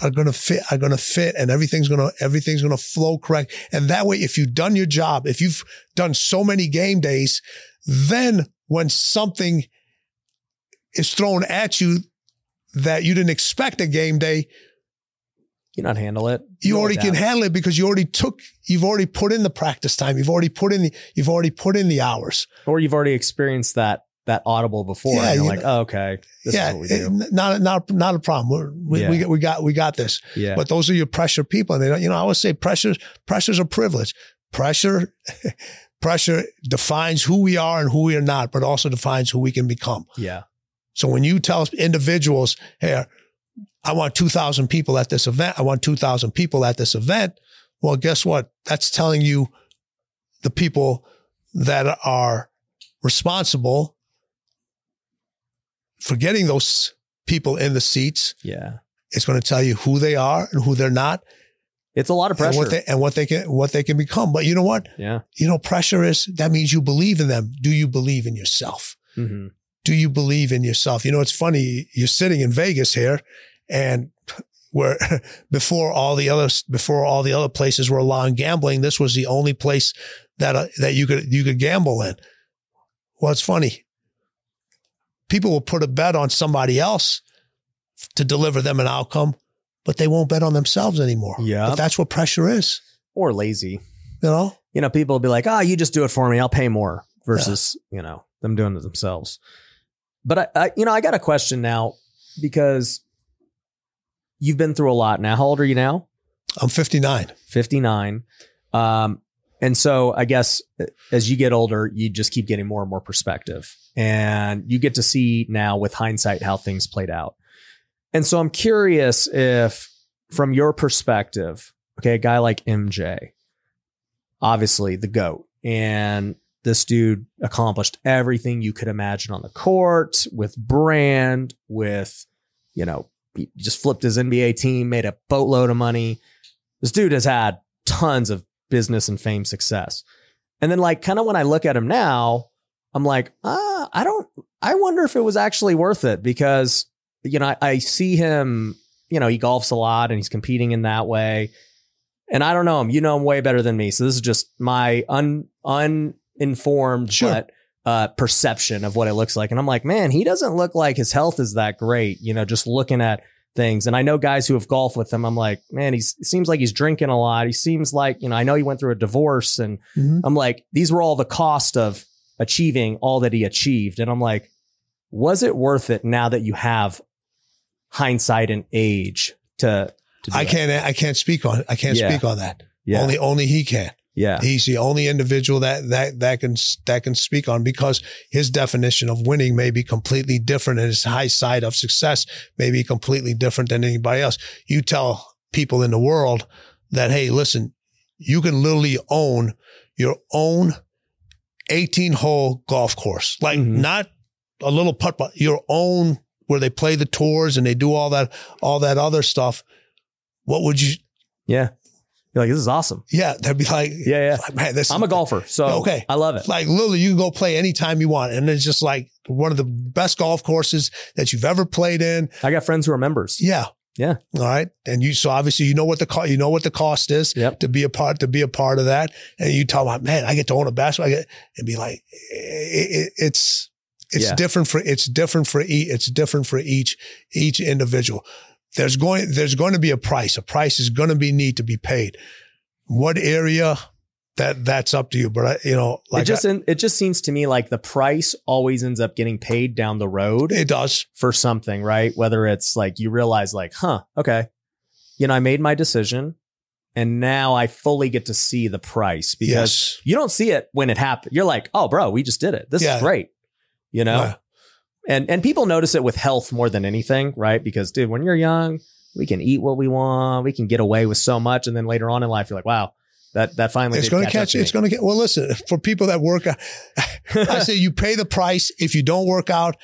are going to fit, are going to fit and everything's going to, everything's going to flow correct. And that way, if you've done your job, if you've done so many game days, then when something is thrown at you that you didn't expect a game day, you not handle it. You, you already can handle it because you already took, you've already put in the practice time. You've already put in the, you've already put in the hours. Or you've already experienced that. that audible before yeah, and you're you like, know, oh, okay, this yeah, is what we do. It, not, not, not a problem. We're, we, yeah. we, we got, we got this, yeah. but those are your pressure people. And they don't, you know, I always say pressures, pressures are privilege. Pressure, pressure defines who we are and who we are not, but also defines who we can become. Yeah. So when you tell individuals, hey, I want two thousand people at this event. I want two thousand people at this event. Well, guess what? That's telling you the people that are responsible for getting those people in the seats. Yeah. It's going to tell you who they are and who they're not. It's a lot of pressure. And what they, and what they can, what they can become. But you know what? Yeah. You know, pressure is, that means you believe in them. Do you believe in yourself? Mm-hmm. Do you believe in yourself? You know, it's funny. You're sitting in Vegas here and where before all the other, before all the other places were allowing gambling, this was the only place that, uh, that you could, you could gamble in. Well, it's funny. People will put a bet on somebody else to deliver them an outcome, but they won't bet on themselves anymore. Yeah. But that's what pressure is. Or lazy. You know? You know, people will be like, oh, you just do it for me. I'll pay more versus, yeah. you know, them doing it themselves. But, I, I, you know, I got a question now because you've been through a lot now. How old are you now? I'm fifty-nine. fifty-nine. Um, and so I guess as you get older, you just keep getting more and more perspective. And you get to see now with hindsight how things played out. And so I'm curious if from your perspective, okay, a guy like M J, obviously the GOAT, and this dude accomplished everything you could imagine on the court with brand, with, you know, he just flipped his N B A team, made a boatload of money. This dude has had tons of business and fame success. And then like kind of when I look at him now, I'm like, ah, I don't, I wonder if it was actually worth it because, you know, I, I see him, you know, he golfs a lot and he's competing in that way. And I don't know him, you know him way better than me. So this is just my un, uninformed sure. but, uh, perception of what it looks like. And I'm like, man, he doesn't look like his health is that great, you know, just looking at things. And I know guys who have golfed with him. I'm like, man, he seems like he's drinking a lot. He seems like, you know, I know he went through a divorce and mm-hmm. I'm like, these were all the cost of achieving all that he achieved. And I'm like, was it worth it now that you have hindsight and age to, to do I that. can't, I can't speak on it. I can't yeah. speak on that. Yeah. Only, only he can. Yeah. He's the only individual that, that, that can, that can speak on, because his definition of winning may be completely different, and his high side of success may be completely different than anybody else. You tell people in the world that, hey, listen, you can literally own your own eighteen hole golf course, like mm-hmm. not a little putt, but your own, where they play the tours and they do all that, all that other stuff. What would you? Yeah. You're like, this is awesome. Yeah. That'd be like, yeah, yeah. Man, this I'm is, a golfer. So okay. I love it. Like literally, you can go play anytime you want. And it's just like one of the best golf courses that you've ever played in. I got friends who are members. Yeah. Yeah. All right. And you, so obviously you know what the cost, you know what the cost is yep. to be a part, to be a part of that. And you tell them, man, I get to own a basketball. I get, and be like, it, it, it's, it's yeah. different for, it's different for each, it's different for each, each individual. There's going, there's going to be a price. A price is going to be need to be paid. What area that that's up to you. But I, you know, like it just, I, it just seems to me like the price always ends up getting paid down the road. It does for something, right? Whether it's like, you realize like, huh, okay. You know, I made my decision and now I fully get to see the price, because yes. you don't see it when it happened. You're like, oh bro, we just did it. This yeah. is great. You know? Yeah. And and people notice it with health more than anything, right? Because dude, when you're young, we can eat what we want, we can get away with so much, and then later on in life, you're like, wow, that that finally it's going to catch. It's going to get. Well, listen, for people that work out, I say you pay the price if you don't work out,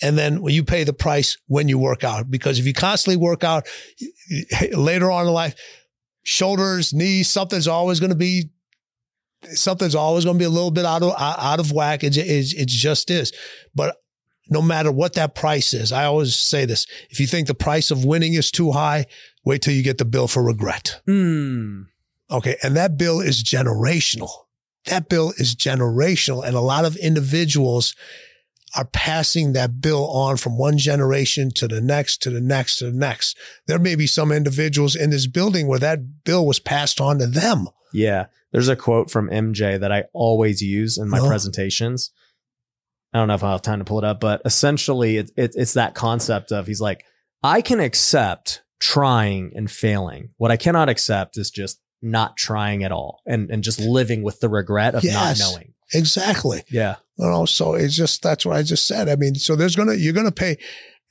and then you pay the price when you work out. Because if you constantly work out, later on in life, shoulders, knees, something's always going to be. Something's always going to be a little bit out of out of whack. It it, it just is, but. No matter what that price is, I always say this. If you think the price of winning is too high, wait till you get the bill for regret. Mm. Okay. And that bill is generational. That bill is generational. And a lot of individuals are passing that bill on from one generation to the next, to the next, to the next. There may be some individuals in this building where that bill was passed on to them. Yeah. There's a quote from M J that I always use in my oh. presentations. I don't know if I'll have time to pull it up, but essentially it, it, it's that concept of, he's like, I can accept trying and failing. What I cannot accept is just not trying at all and, and just living with the regret of yes, not knowing. Exactly. Yeah. You know, so it's just, that's what I just said. I mean, so there's going to, you're going to pay,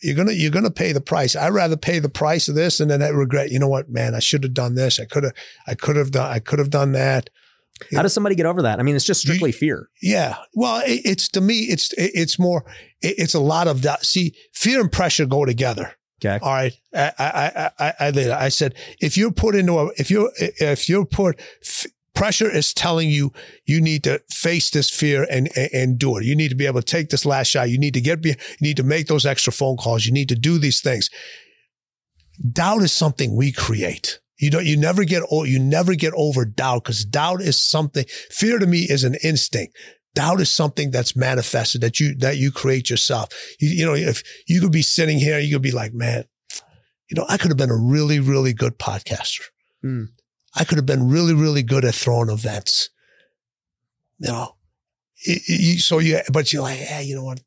you're going to, you're going to pay the price. I'd rather pay the price of this. And then I regret, you know what, man, I should have done this. I could have, I could have done, I could have done that. How does somebody get over that? I mean, it's just strictly fear. Yeah. Well, it, it's to me, it's, it, it's more, it, it's a lot of that. See, fear and pressure go together. Okay. All right. I, I, I, I, later, I said, if you're put into a, if you're, if you're put, f- pressure is telling you, you need to face this fear and, and, and do it. You need to be able to take this last shot. You need to get, be, you need to make those extra phone calls. You need to do these things. Doubt is something we create. You don't, you never get, you never get over doubt, because doubt is something, fear to me is an instinct. Doubt is something that's manifested that you, that you create yourself. You, you know, if you could be sitting here, you could be like, man, you know, I could have been a really, really good podcaster. Mm. I could have been really, really good at throwing events. You know, it, it, so you, but you're like, hey, you know what?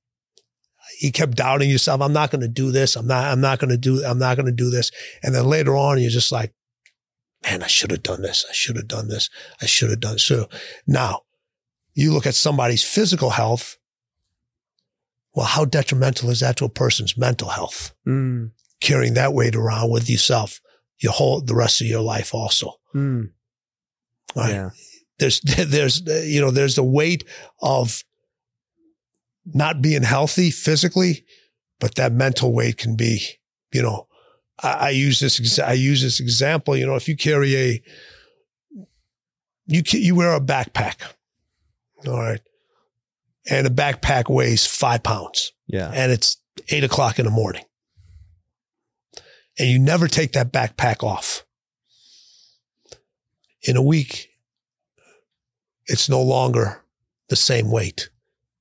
You kept doubting yourself. I'm not going to do this. I'm not, I'm not going to do, I'm not going to do this. And then later on, you're just like, man, I should have done this. I should have done this. I should have done so. Now, you look at somebody's physical health. Well, how detrimental is that to a person's mental health? Mm. Carrying that weight around with yourself, your whole the rest of your life, also. Mm. Right? Yeah. There's, there's, you know, there's the weight of not being healthy physically, but that mental weight can be, you know. I use this, I use this example, you know, if you carry a, you, you wear a backpack, all right, and a backpack weighs five pounds. Yeah. And it's eight o'clock in the morning. And you never take that backpack off. In a week, it's no longer the same weight.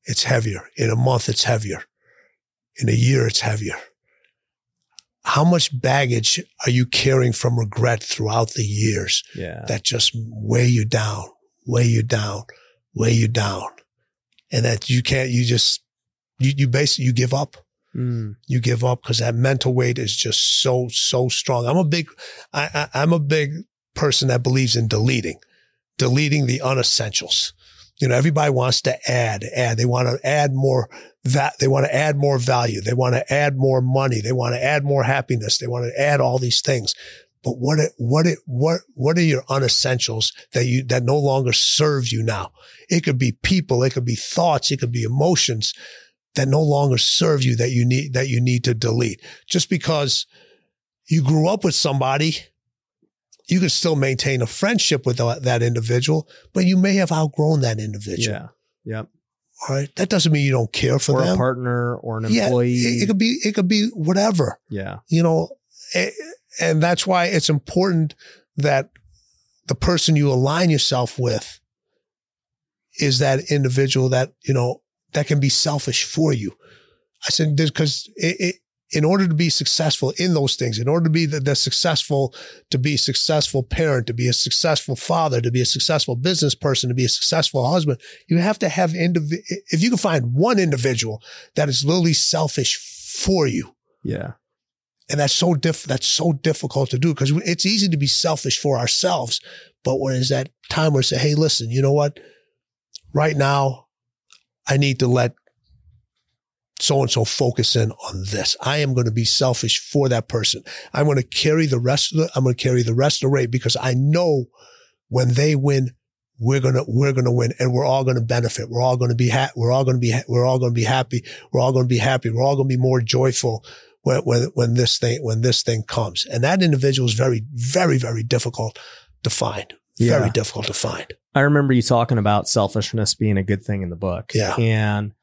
It's heavier. In a month, it's heavier. In a year, it's heavier. How much baggage are you carrying from regret throughout the years yeah. that just weigh you down, weigh you down, weigh you down, and that you can't, you just, you, you basically, you give up. Mm. You give up because that mental weight is just so, so strong. I'm a big, I, I, I'm a big person that believes in deleting, deleting the unessentials. You know, everybody wants to add, add. They want to add more va- They want to add more value. They want to add more money. They want to add more happiness. They want to add all these things. But what, it, what, it, what, what are your unessentials that you, that no longer serve you now? It could be people. It could be thoughts. It could be emotions that no longer serve you, that you need, that you need to delete. Just because you grew up with somebody, you can still maintain a friendship with that individual, but you may have outgrown that individual. Yeah. Yep. All right. That doesn't mean you don't care for or them. Or a partner or an employee. Yeah, it, it could be, it could be whatever. Yeah. You know, it, and that's why it's important that the person you align yourself with is that individual that, you know, that can be selfish for you. I said, because it, it, in order to be successful in those things, in order to be the, the successful, to be successful parent, to be a successful father, to be a successful business person, to be a successful husband, you have to have, indiv- if you can find one individual that is literally selfish for you. Yeah. And that's so diff, that's so difficult to do, because it's easy to be selfish for ourselves. But when is that time where we say, hey, listen, you know what? Right now, I need to let so-and-so focus in on this. I am going to be selfish for that person. I'm going to carry the rest of the, I'm going to carry the rest of the rate, because I know when they win, we're going to, we're going to win, and we're all going to benefit. We're all going to be happy. We're all going to be, ha- we're all going to be happy. We're all going to be happy. We're all going to be more joyful when, when, when this thing, when this thing comes. And that individual is very, very, very difficult to find. Yeah. Very difficult to find. I remember you talking about selfishness being a good thing in the book. Yeah. And,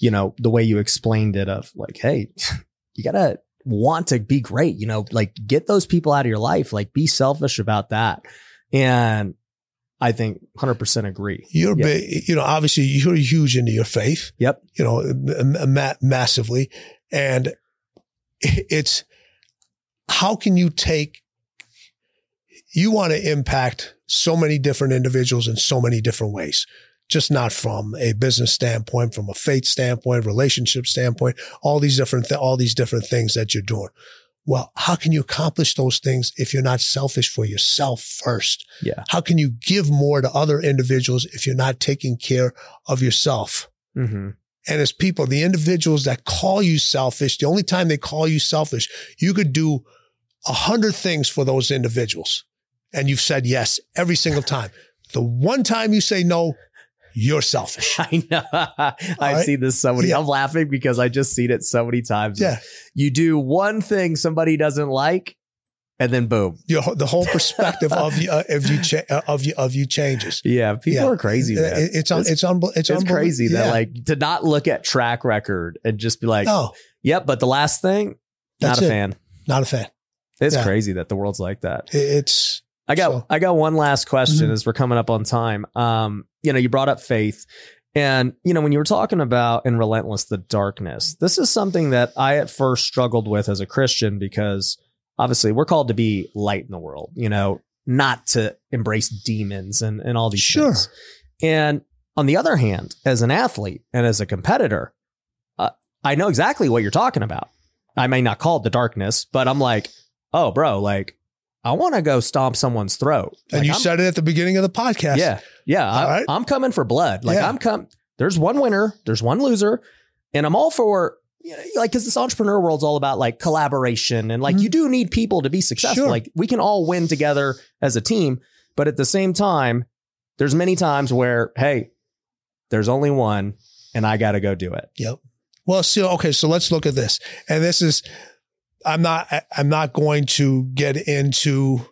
you know, the way you explained it of like, hey, you got to want to be great, you know, like get those people out of your life, like be selfish about that. And I think one hundred percent agree. You're yeah. big, you know, obviously you're huge into your faith. Yep. You know, ma- massively. And it's, how can you take, you want to impact so many different individuals in so many different ways. Just not from a business standpoint, from a faith standpoint, relationship standpoint, all these different, th- all these different things that you're doing. Well, how can you accomplish those things if you're not selfish for yourself first? Yeah. How can you give more to other individuals if you're not taking care of yourself? Mm-hmm. And as people, the individuals that call you selfish, the only time they call you selfish, you could do a hundred things for those individuals. And you've said yes every single time. The one time you say no, you're selfish. I know. I right? see this so many. Yeah. I'm laughing because I just seen it so many times. Yeah. You do one thing somebody doesn't like, and then boom. Your, the whole perspective of you, uh, of you, cha- uh, of you, of you changes. Yeah. People yeah. are crazy, man. It, it's, un- it's, it's, unbe- it's, it's unbelievable. It's crazy yeah. that like to not look at track record and just be like, no. Yep. But the last thing, That's not a it. fan. Not a fan. It's yeah. crazy that the world's like that. It, it's. I got so. I got one last question mm-hmm. as we're coming up on time. Um, you know, you brought up faith, and you know, when you were talking about in Relentless, the darkness, this is something that I at first struggled with as a Christian, because obviously we're called to be light in the world, you know, not to embrace demons and, and all these sure. things. And on the other hand, as an athlete and as a competitor, uh, I know exactly what you're talking about. I may not call it the darkness, but I'm like, oh, bro, like, I want to go stomp someone's throat. And like you I'm, said it at the beginning of the podcast. Yeah. Yeah. I, right. I'm coming for blood. Like yeah. I'm coming. There's one winner. There's one loser. And I'm all for, you know, like, because this entrepreneur world's all about like collaboration. And like, mm-hmm. you do need people to be successful. Sure. Like we can all win together as a team. But at the same time, there's many times where, hey, there's only one and I got to go do it. Yep. Well, so, okay. So let's look at this. And this is, I'm not, I'm not going to get into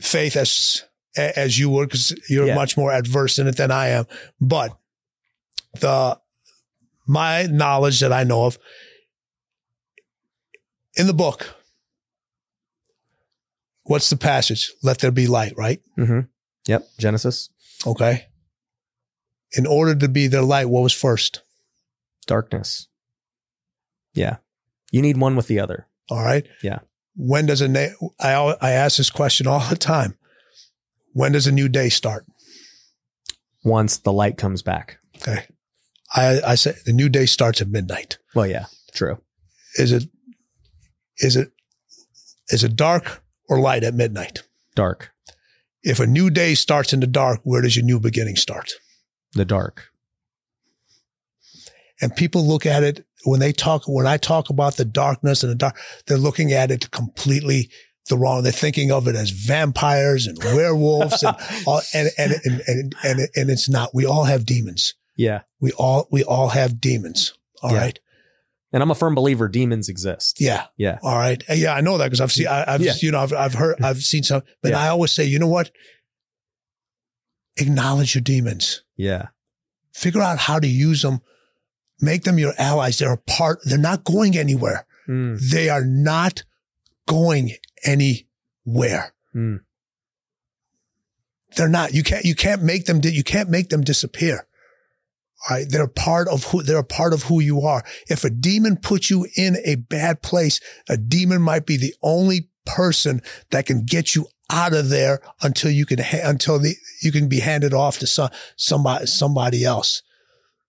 faith as, as you would, because you're yeah. much more adverse in it than I am. But the, my knowledge that I know of in the book, what's the passage? Let there be light, right? Mm-hmm. Yep. Genesis. Okay. In order to be their light, what was first? Darkness. Yeah. You need one with the other. All right. Yeah. When does a na- I I ask this question all the time. When does a new day start? Once the light comes back. Okay. I I say the new day starts at midnight. Well, yeah, true. is it is it is it dark or light at midnight? Dark. If a new day starts in the dark, where does your new beginning start? The dark. And people look at it when they talk, when I talk about the darkness and the dark, they're looking at it completely the wrong. They're thinking of it as vampires and werewolves and, all, and, and, and, and, and, and it's not. We all have demons. Yeah. We all, we all have demons. All yeah. right. And I'm a firm believer demons exist. Yeah. Yeah. All right. Yeah. I know that because I've seen, I, I've, yeah. you know, I've, I've heard, I've seen some, but yeah. I always say, you know what? Acknowledge your demons. Yeah. Figure out how to use them. Make them your allies. They're a part. They're not going anywhere. Mm. They are not going anywhere. Mm. They're not. You can't. You can't make them. You can't make them disappear. All right. They're a part of who. They're a part of who you are. If a demon puts you in a bad place, a demon might be the only person that can get you out of there until you can ha- until the you can be handed off to some, somebody somebody else.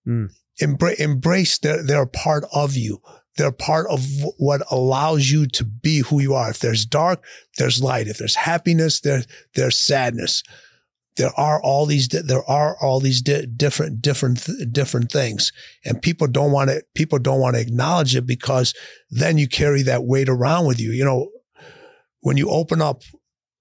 Mm. Embrace, embrace they're, they're a part of you. They're part of what allows you to be who you are. If there's dark, there's light. If there's happiness, there, there's sadness. There are all these, there are all these di- different, different, different things. And people don't want to, people don't want to acknowledge it because then you carry that weight around with you. You know, when you open up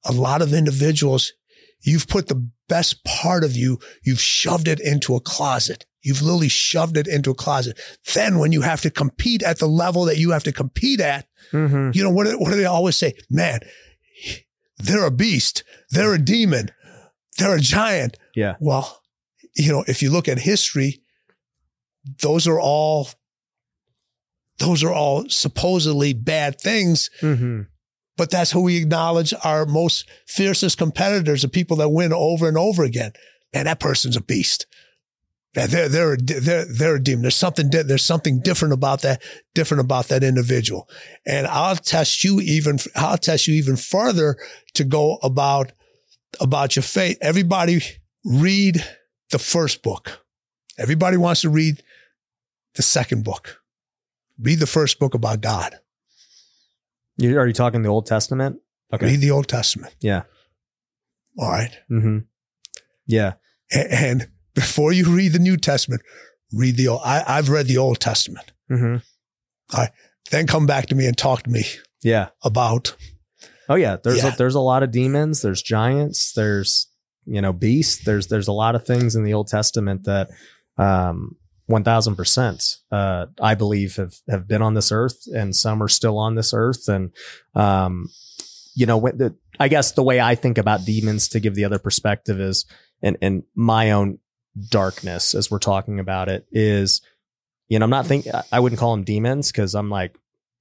a lot of individuals, you've put the best part of you, you've shoved it into a closet. You've literally shoved it into a closet. Then when you have to compete at the level that you have to compete at, mm-hmm. you know, what do, what do they always say? Man, they're a beast. They're a demon. They're a giant. Yeah. Well, you know, if you look at history, those are all, those are all supposedly bad things. Mm-hmm. But that's who we acknowledge our most fiercest competitors, the people that win over and over again. Man, that person's a beast. Man, they're they're they're they're a demon. There's something di- there's something different about that different about that individual. And I'll test you even I'll test you even further to go about about your faith. Everybody read the first book. Everybody wants to read the second book. Read the first book about God. You are you talking the Old Testament? Okay. Read the Old Testament. Yeah. All right. Mm-hmm. Yeah. And, and before you read the New Testament, read the Old. I, I've read the Old Testament. Mm-hmm. All right. Then come back to me and talk to me. Yeah. About. Oh yeah. There's yeah. A, there's a lot of demons. There's giants. There's you know beasts. There's there's a lot of things in the Old Testament that. Um, one thousand percent, uh, I believe have, have been on this earth and some are still on this earth. And, um, you know, when the, I guess the way I think about demons to give the other perspective is, and, and my own darkness as we're talking about it is, you know, I'm not thinking, I wouldn't call them demons because I'm like,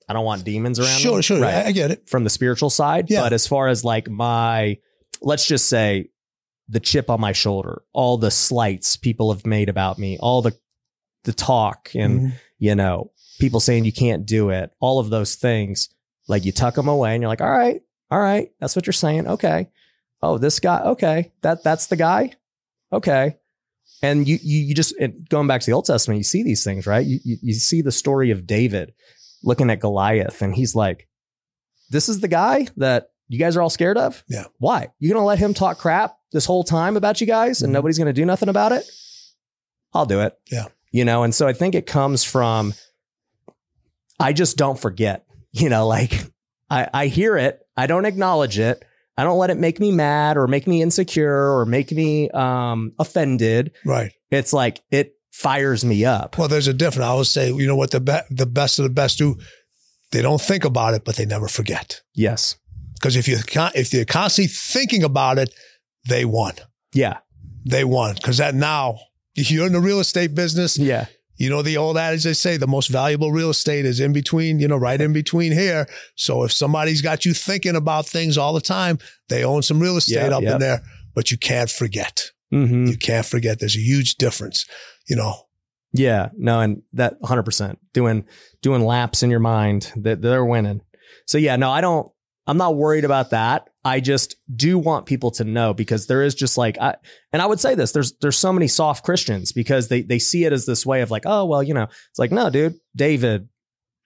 I don't want demons around. Sure, me, sure. Right? I get it. From the spiritual side. Yeah. But as far as like my, let's just say the chip on my shoulder, all the slights people have made about me, all the the talk and, mm-hmm. you know, people saying you can't do it, all of those things, like you tuck them away and you're like, all right, all right. That's what you're saying. Okay. Oh, this guy. Okay. That that's the guy. Okay. And you, you, you just, and going back to the Old Testament, you see these things, right? You, you, you see the story of David looking at Goliath and he's like, this is the guy that you guys are all scared of. Yeah. Why? You're going to let him talk crap this whole time about you guys and mm-hmm. nobody's going to do nothing about it. I'll do it. Yeah. You know, and so I think it comes from, I just don't forget, you know, like I, I hear it. I don't acknowledge it. I don't let it make me mad or make me insecure or make me um, offended. Right. It's like it fires me up. Well, there's a difference. I always say, you know what, the, be- the best of the best do, they don't think about it, but they never forget. Yes. Because if, you con- if you're constantly thinking about it, they won. Yeah. They won. Because that now... You're in the real estate business. Yeah. You know, the old adage they say, the most valuable real estate is in between, you know, right in between here. So if somebody's got you thinking about things all the time, they own some real estate yep, up yep. in there, but you can't forget. Mm-hmm. You can't forget. There's a huge difference, you know? Yeah. No. And that one hundred percent doing, doing laps in your mind that they're winning. So yeah, no, I don't, I'm not worried about that. I just do want people to know because there is just like, I, and I would say this, there's, there's so many soft Christians because they, they see it as this way of like, oh, well, you know, it's like, no, dude, David,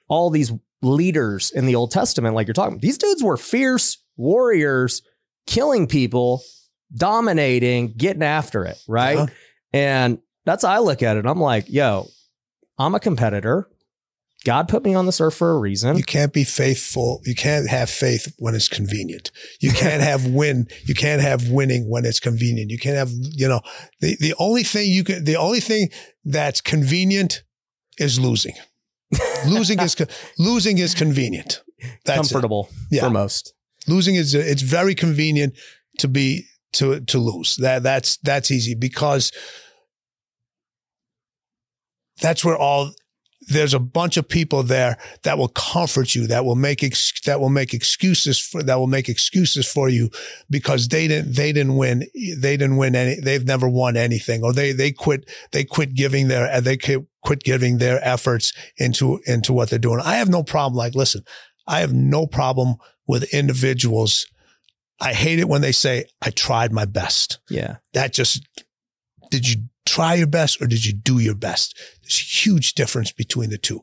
all these leaders in the Old Testament, like you're talking, these dudes were fierce warriors, killing people, dominating, getting after it. Right. Yeah. And that's how I look at it. I'm like, yo, I'm a competitor. God put me on this earth for a reason. You can't be faithful. You can't have faith when it's convenient. You can't have win. You can't have winning when it's convenient. You can't have, you know, the, the only thing you can, the only thing that's convenient is losing. Losing is, losing is convenient. That's comfortable it. Yeah. For most. Losing is, it's very convenient to be, to, to lose. That, that's, that's easy because that's where all, there's a bunch of people there that will comfort you, that will make ex- that will make excuses for that will make excuses for you because they didn't they didn't win they didn't win any they've never won anything, or they they quit they quit giving their they quit giving their efforts into into what they're doing. I have no problem like listen, I have no problem with individuals. I hate it when they say I tried my best. Yeah. That just did you try your best or did you do your best? There's a huge difference between the two.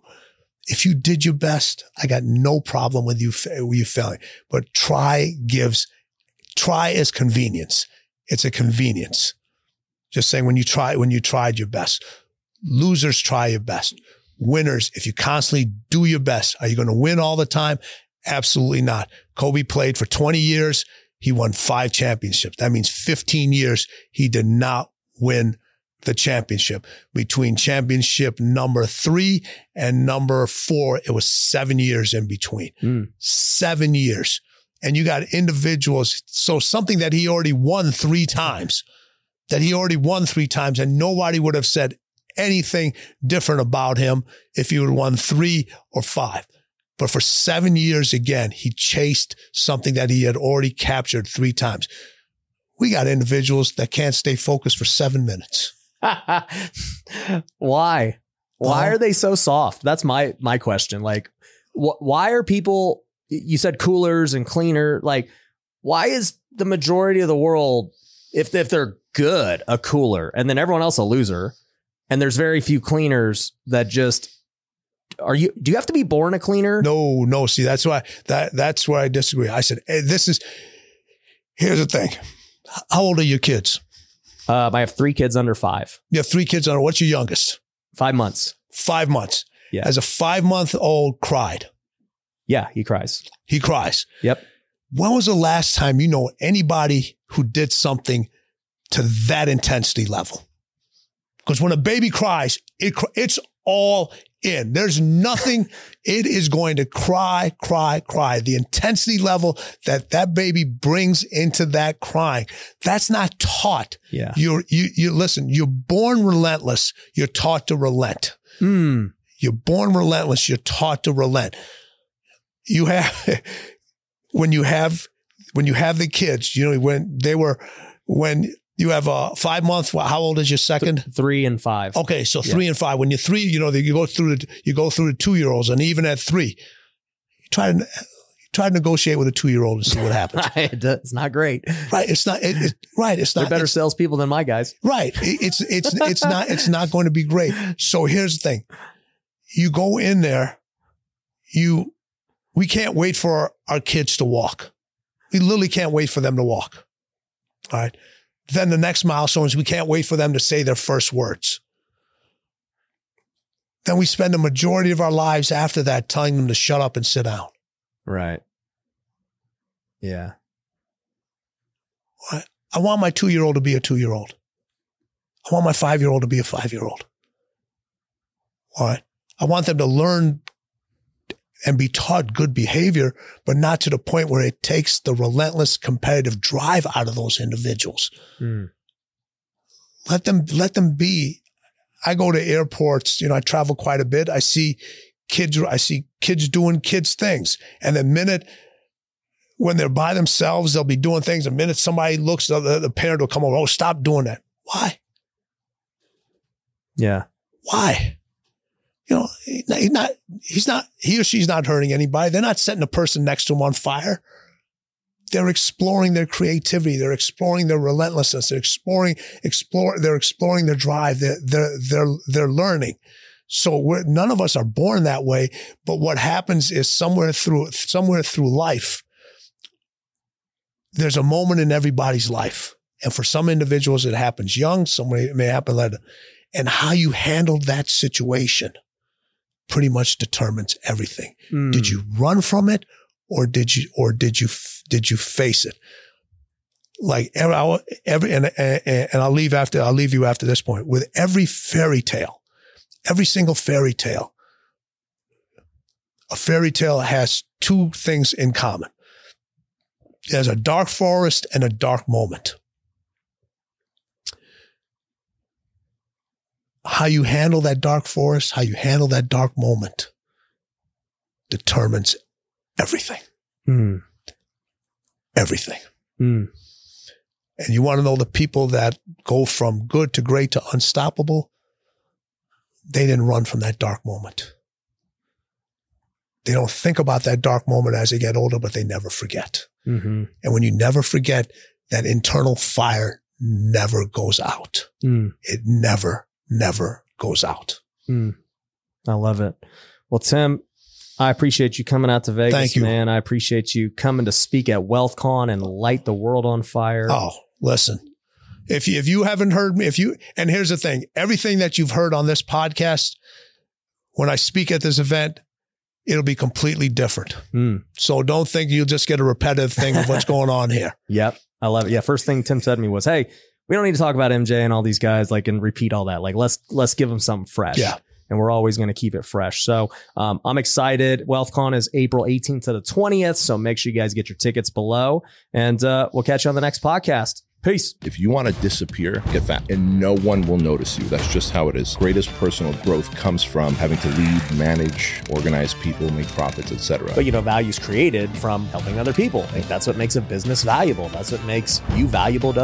If you did your best, I got no problem with you, with you failing. But try gives, try is convenience. It's a convenience. Just saying when you try, when you tried your best. Losers try your best. Winners, if you constantly do your best, are you going to win all the time? Absolutely not. Kobe played for twenty years. He won five championships. That means fifteen years. He did not win the championship. Between championship number three and number four, it was seven years in between. Mm. Seven years. And you got individuals. So something that he already won three times, that he already won three times, and nobody would have said anything different about him if he would have won three or five. But for seven years, again, he chased something that he had already captured three times. We got individuals that can't stay focused for seven minutes. Why? Why are they so soft? That's my my question. Like, wh- why are people, you said coolers and cleaner, like, why is the majority of the world, if if they're good, a cooler, and then everyone else a loser, and there's very few cleaners that just, are you, do you have to be born a cleaner? No, no. See, that's why, that that's where I disagree. I said, hey, this is, here's the thing. How old are your kids? Uh, I have three kids under five. You have three kids under, what's your youngest? Five months. Five months. Yeah. As a five-month-old cried. Yeah, he cries. He cries. Yep. When was the last time you know anybody who did something to that intensity level? Because when a baby cries, it it's all in. There's nothing. It is going to cry, cry, cry. The intensity level that that baby brings into that crying, that's not taught. Yeah. You're, you, you listen, you're born relentless. You're taught to relent. Mm. You're born relentless. You're taught to relent. You have, when you have, when you have the kids, you know, when they were, when, you have a five month. How old is your second? Th- three and five. Okay, so yeah. three and five. When you're three, you know you go through the you go through the two year olds, and even at three, you try to try to negotiate with a two year old and see what happens. Right. It's not great. Right. It's not. It, it, right. It's not. They're better it's, salespeople than my guys. Right. It, it's it's it's not it's not going to be great. So here's the thing: you go in there, you we can't wait for our, our kids to walk. We literally can't wait for them to walk. All right. Then the next milestone is we can't wait for them to say their first words. Then we spend the majority of our lives after that telling them to shut up and sit down. Right. Yeah. I, I want my two-year-old to be a two-year-old. I want my five-year-old to be a five-year-old. All right. I want them to learn and be taught good behavior, but not to the point where it takes the relentless competitive drive out of those individuals. Mm. Let them, let them be. I go to airports, you know, I travel quite a bit. I see kids, I see kids doing kids things. And the minute when they're by themselves, they'll be doing things. The minute somebody looks, the, the parent will come over. Oh, stop doing that. Why? Yeah. Why? You know, he's not, he's not, he or she's not hurting anybody. They're not setting the person next to them on fire. They're exploring their creativity. They're exploring their relentlessness. They're exploring, explore, they're exploring their drive. They're, they're, they're, they're learning. So we're, none of us are born that way. But what happens is somewhere through somewhere through life, there's a moment in everybody's life. And for some individuals, it happens young. Some it may happen later. And how you handle that situation pretty much determines everything. Mm. Did you run from it, or did you or did you did you face it? Like every, every and, and and I'll leave after I'll leave you after this point with every fairy tale, every single fairy tale. A fairy tale has two things in common. There's a dark forest and a dark moment. How you handle that dark forest, how you handle that dark moment determines everything. Mm. Everything. Mm. And you want to know the people that go from good to great to unstoppable, they didn't run from that dark moment. They don't think about that dark moment as they get older, but they never forget. Mm-hmm. And when you never forget, that internal fire never goes out. Mm. It never never goes out. Mm. I love it. Well, Tim, I appreciate you coming out to Vegas. Thank you, man. I appreciate you coming to speak at WealthCon and light the world on fire. Oh, listen, if you, if you haven't heard me, if you, and here's the thing, everything that you've heard on this podcast, when I speak at this event, it'll be completely different. Mm. So don't think you'll just get a repetitive thing of what's going on here. Yep. I love it. Yeah. First thing Tim said to me was, hey, we don't need to talk about M J and all these guys like and repeat all that. Like let's let's give them something fresh. Yeah. And we're always going to keep it fresh. So um, I'm excited. WealthCon is April eighteenth to the twentieth. So make sure you guys get your tickets below. And uh, we'll catch you on the next podcast. Peace. If you want to disappear, get fat and no one will notice you. That's just how it is. Greatest personal growth comes from having to lead, manage, organize people, make profits, et cetera. But, you know, value's created from helping other people. Like, that's what makes a business valuable. That's what makes you valuable to others.